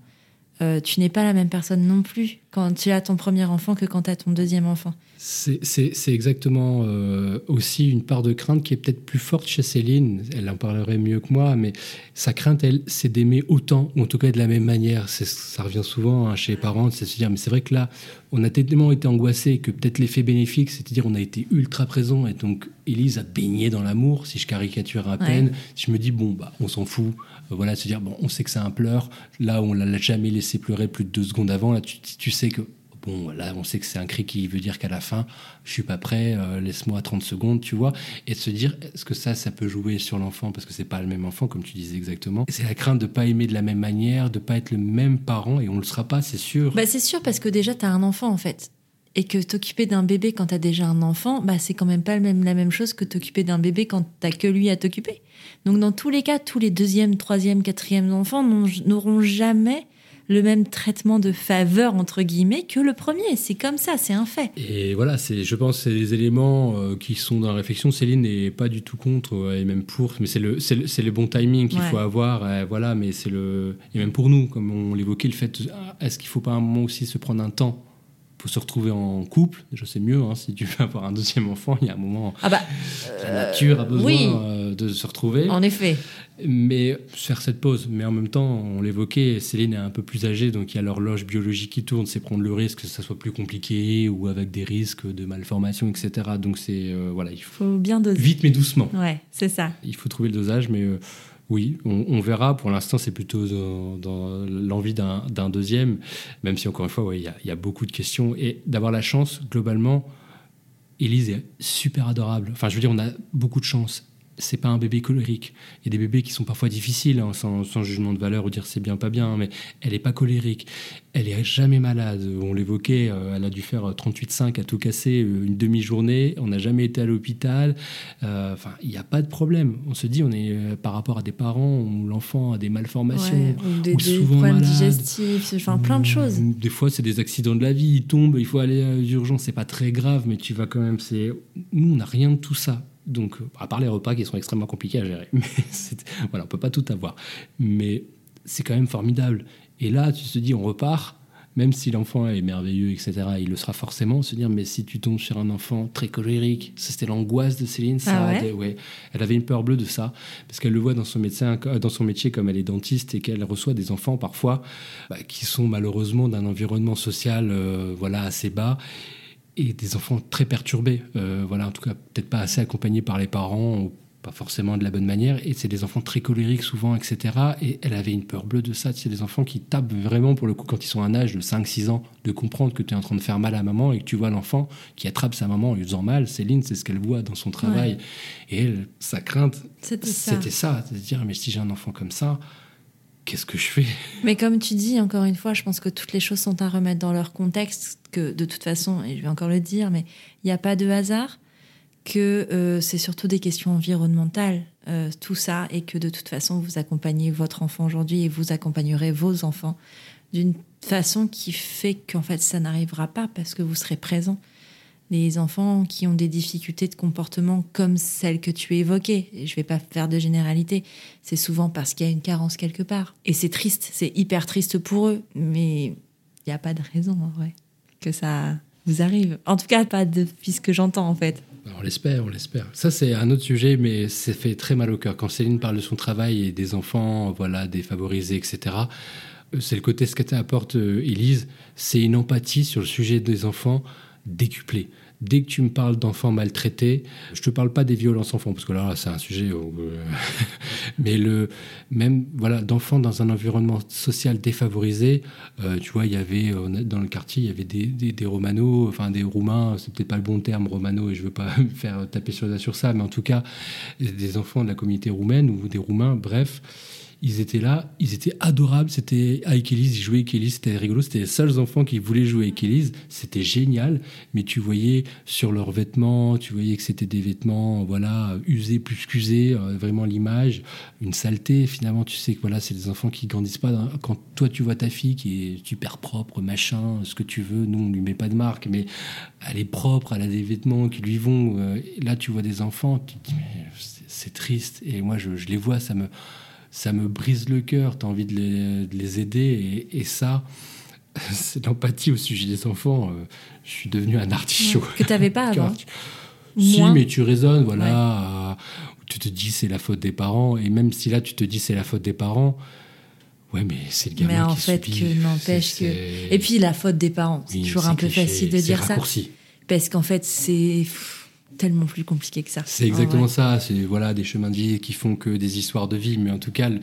euh, tu n'es pas la même personne non plus quand tu as ton premier enfant que quand tu as ton deuxième enfant. C'est, c'est, c'est exactement euh, aussi une part de crainte qui est peut-être plus forte chez Céline. Elle en parlerait mieux que moi, mais sa crainte, elle, c'est d'aimer autant, ou en tout cas de la même manière. C'est, ça revient souvent hein, chez les parents, c'est de se dire, mais c'est vrai que là, on a tellement été angoissés que peut-être l'effet bénéfique, c'est-à-dire on a été ultra présent et donc Élise a baigné dans l'amour, si je caricature à ouais. peine. Si je me dis, bon, bah, on s'en fout. Euh, voilà, se dire, bon, on sait que c'est un pleur. Là, on ne l'a jamais laissé pleurer plus de deux secondes avant. Là, tu, tu sais que... Bon, là, on sait que c'est un cri qui veut dire qu'à la fin, je suis pas prêt, euh, laisse-moi trente secondes, tu vois. Et de se dire, est-ce que ça, ça peut jouer sur l'enfant ? Parce que c'est pas le même enfant, comme tu disais exactement. Et c'est la crainte de pas aimer de la même manière, de pas être le même parent, et on le sera pas, c'est sûr. Bah, c'est sûr, parce que déjà, t'as un enfant, en fait. Et que t'occuper d'un bébé quand t'as déjà un enfant, bah, c'est quand même pas le même, la même chose que t'occuper d'un bébé quand t'as que lui à t'occuper. Donc, dans tous les cas, tous les deuxième, troisième, quatrième enfants n'auront jamais... le même traitement de faveur, entre guillemets, que le premier. C'est comme ça, c'est un fait. Et voilà, c'est, je pense que c'est des éléments euh, qui sont dans la réflexion. Céline n'est pas du tout contre, euh, et même pour, mais c'est le, c'est le, c'est le bon timing qu'il ouais. faut avoir, euh, voilà, mais c'est le... Et même pour nous, comme on l'évoquait, le fait, est-ce qu'il ne faut pas à un moment aussi se prendre un temps ? Faut se retrouver en couple, je sais mieux, hein, si tu veux avoir un deuxième enfant, il y a un moment ah bah, la nature a besoin oui, euh, de se retrouver. En effet. Mais faire cette pause, mais en même temps, on l'évoquait, Céline est un peu plus âgée, donc il y a l'horloge biologique qui tourne, c'est prendre le risque que ça soit plus compliqué ou avec des risques de malformation, et cetera. Donc c'est, euh, voilà, il faut, faut bien doser. Vite mais doucement. Ouais, c'est ça. Il faut trouver le dosage, mais... Euh, oui, on, on verra. Pour l'instant, c'est plutôt dans, dans l'envie d'un, d'un deuxième, même si, encore une fois, ouais, y, y a beaucoup de questions. Et d'avoir la chance, globalement, Élise est super adorable. Enfin, je veux dire, on a beaucoup de chance. C'est pas un bébé colérique. Il y a des bébés qui sont parfois difficiles, hein, sans, sans jugement de valeur ou dire c'est bien, pas bien, mais elle est pas colérique. Elle est jamais malade. On l'évoquait, euh, elle a dû faire trente-huit virgule cinq à tout casser une demi-journée. On n'a jamais été à l'hôpital. Euh, enfin, il n'y a pas de problème. On se dit, on est euh, par rapport à des parents où l'enfant a des malformations, ouais, ou des, ou des problèmes malade, digestifs, enfin plein de choses. Des fois, c'est des accidents de la vie. Il tombe, il faut aller à l'urgence. C'est pas très grave, mais tu vas quand même. C'est... Nous, on n'a rien de tout ça. Donc, à part les repas qui sont extrêmement compliqués à gérer. Mais c'est, voilà, on ne peut pas tout avoir. Mais c'est quand même formidable. Et là, tu te dis, on repart. Même si l'enfant est merveilleux, et cetera, il le sera forcément. Se dire, mais si tu tombes sur un enfant très colérique, c'était l'angoisse de Céline. Ça, ah ouais des, ouais. Elle avait une peur bleue de ça. Parce qu'elle le voit dans son, médecin, dans son métier, comme elle est dentiste, et qu'elle reçoit des enfants, parfois, bah, qui sont malheureusement d'un environnement social euh, voilà, assez bas. Et des enfants très perturbés, euh, voilà, en tout cas peut-être pas assez accompagnés par les parents, ou pas forcément de la bonne manière, et c'est des enfants très colériques souvent, et cetera. Et elle avait une peur bleue de ça. C'est des enfants qui tapent vraiment, pour le coup, quand ils sont à un âge de cinq six ans, de comprendre que tu es en train de faire mal à maman et que tu vois l'enfant qui attrape sa maman en lui faisant mal. Céline, c'est ce qu'elle voit dans son travail. Ouais. Et elle, sa crainte, c'était ça. C'était ça, de se dire, mais si j'ai un enfant comme ça, qu'est-ce que je fais ? Mais comme tu dis, encore une fois, je pense que toutes les choses sont à remettre dans leur contexte, que de toute façon, et je vais encore le dire, mais il n'y a pas de hasard, que euh, c'est surtout des questions environnementales, euh, tout ça, et que de toute façon, vous accompagnez votre enfant aujourd'hui et vous accompagnerez vos enfants d'une façon qui fait qu'en fait, ça n'arrivera pas parce que vous serez présent. Les enfants qui ont des difficultés de comportement comme celles que tu évoquais, et je ne vais pas faire de généralité, c'est souvent parce qu'il y a une carence quelque part. Et c'est triste, c'est hyper triste pour eux, mais il n'y a pas de raison en vrai que ça vous arrive. En tout cas, pas depuis ce que j'entends en fait. On l'espère, on l'espère. Ça, c'est un autre sujet, mais ça fait très mal au cœur. Quand Céline parle de son travail et des enfants voilà, défavorisés, et cetera, c'est le côté, ce qu'apporte Élise, c'est une empathie sur le sujet des enfants décuplée. Dès que tu me parles d'enfants maltraités, je te parle pas des violences enfants, parce que là, là c'est un sujet... Où... mais le même, voilà, d'enfants dans un environnement social défavorisé, euh, tu vois, il y avait, dans le quartier, il y avait des, des, des romanos, enfin des roumains, c'est peut-être pas le bon terme, romano, et je veux pas me faire taper sur, sur ça, mais en tout cas, des enfants de la communauté roumaine ou des roumains, bref... Ils étaient là, ils étaient adorables, c'était avec Élise, ils jouaient avec Élise, c'était rigolo, c'était les seuls enfants qui voulaient jouer avec Élise, c'était génial, mais tu voyais sur leurs vêtements, tu voyais que c'était des vêtements voilà, usés plus qu'usés, vraiment l'image, une saleté, finalement tu sais que voilà, c'est des enfants qui grandissent pas, dans... quand toi tu vois ta fille qui est super propre, machin, ce que tu veux, nous on lui met pas de marque, mais elle est propre, elle a des vêtements qui lui vont, là tu vois des enfants, tu te dis mais c'est triste, et moi je, je les vois, ça me... ça me brise le cœur, t'as envie de les, de les aider, et, et ça, c'est l'empathie au sujet des enfants. Euh, je suis devenu un artichaut. Que t'avais pas avant. Si, mais tu raisonnes, voilà. Ouais. Euh, tu te dis c'est la faute des parents, et même si là tu te dis c'est la faute des parents, ouais, mais c'est le gamin mais en qui fait, subit. Que n'empêche c'est, que... C'est... Et puis la faute des parents, c'est oui, toujours c'est un cliché, peu facile de dire raccourci. Ça. Parce qu'en fait, c'est... tellement plus compliqué que ça. C'est exactement oh, ouais. ça. C'est voilà, des chemins de vie qui font que des histoires de vie. Mais en tout cas, le,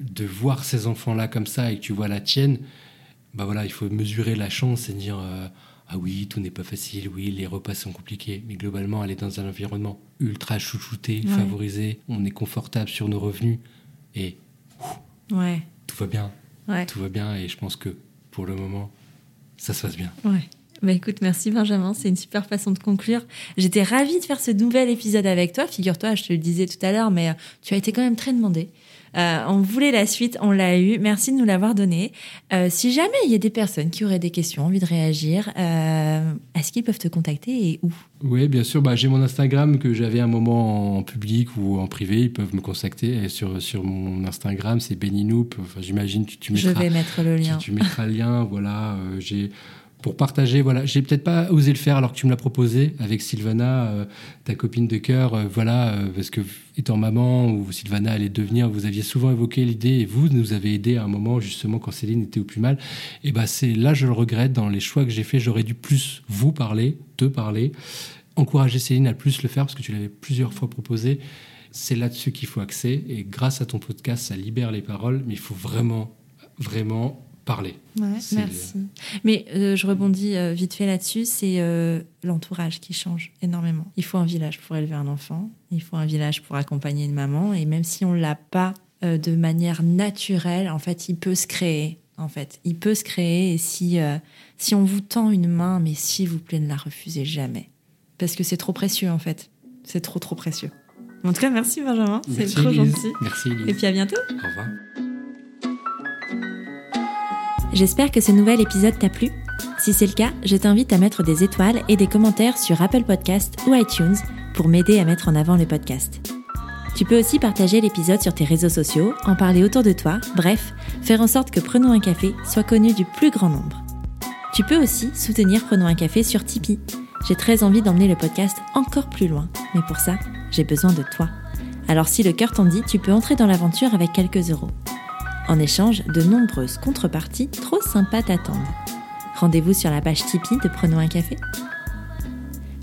de voir ces enfants-là comme ça et que tu vois la tienne, bah voilà, il faut mesurer la chance et dire euh, « Ah oui, tout n'est pas facile. Oui, les repas sont compliqués. » Mais globalement, elle est dans un environnement ultra chouchouté, ouais. favorisé. On est confortable sur nos revenus. Et ouf, ouais. tout va bien. Ouais. Tout va bien. Et je pense que, pour le moment, ça se passe bien. Ouais. Bah écoute, merci Benjamin, c'est une super façon de conclure. J'étais ravie de faire ce nouvel épisode avec toi. Figure-toi, je te le disais tout à l'heure, mais tu as été quand même très demandée. Euh, on voulait la suite, on l'a eu. Merci de nous l'avoir donnée. Euh, si jamais il y a des personnes qui auraient des questions, envie de réagir, euh, est-ce qu'ils peuvent te contacter et où ? Oui, bien sûr. Bah, j'ai mon Instagram que j'avais un moment en public ou en privé. Ils peuvent me contacter sur, sur mon Instagram. C'est Beninoop. Enfin, j'imagine que tu, tu mettras... Je vais mettre le lien. Tu, tu mettras le lien, voilà. Euh, j'ai... Pour partager, voilà, j'ai peut-être pas osé le faire alors que tu me l'as proposé avec Sylvana, euh, ta copine de cœur, euh, voilà, euh, parce que étant maman ou Sylvana allait devenir, vous aviez souvent évoqué l'idée et vous nous avez aidé à un moment justement quand Céline était au plus mal. Et ben bah, c'est là je le regrette dans les choix que j'ai faits, j'aurais dû plus vous parler, te parler, encourager Céline à plus le faire parce que tu l'avais plusieurs fois proposé. C'est là-dessus qu'il faut axer et grâce à ton podcast ça libère les paroles, mais il faut vraiment, vraiment parler. Ouais, merci. Le... Mais euh, je rebondis euh, vite fait là-dessus, c'est euh, l'entourage qui change énormément. Il faut un village pour élever un enfant, il faut un village pour accompagner une maman, et même si on ne l'a pas euh, de manière naturelle, en fait, il peut se créer. En fait, il peut se créer, et si, euh, si on vous tend une main, mais s'il vous plaît, ne la refusez jamais. Parce que c'est trop précieux, en fait. C'est trop, trop précieux. En tout cas, merci Benjamin, c'est merci, trop Lise. Gentil. Merci Lise. Et puis à bientôt. Au revoir. J'espère que ce nouvel épisode t'a plu. Si c'est le cas, je t'invite à mettre des étoiles et des commentaires sur Apple Podcasts ou iTunes pour m'aider à mettre en avant le podcast. Tu peux aussi partager l'épisode sur tes réseaux sociaux, en parler autour de toi, bref, faire en sorte que Prenons un café soit connu du plus grand nombre. Tu peux aussi soutenir Prenons un café sur Tipeee. J'ai très envie d'emmener le podcast encore plus loin, mais pour ça, j'ai besoin de toi. Alors si le cœur t'en dit, tu peux entrer dans l'aventure avec quelques euros. En échange, de nombreuses contreparties trop sympas t'attendent. Rendez-vous sur la page Tipeee de Prenons un café.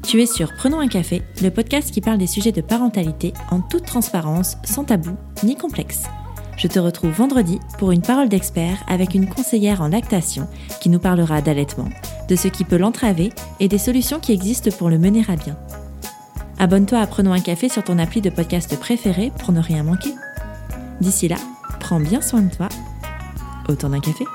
Tu es sur Prenons un café, le podcast qui parle des sujets de parentalité en toute transparence, sans tabou ni complexe. Je te retrouve vendredi pour une parole d'expert avec une conseillère en lactation qui nous parlera d'allaitement, de ce qui peut l'entraver et des solutions qui existent pour le mener à bien. Abonne-toi à Prenons un café sur ton appli de podcast préféré pour ne rien manquer. D'ici là, prends bien soin de toi. Autour d'un café.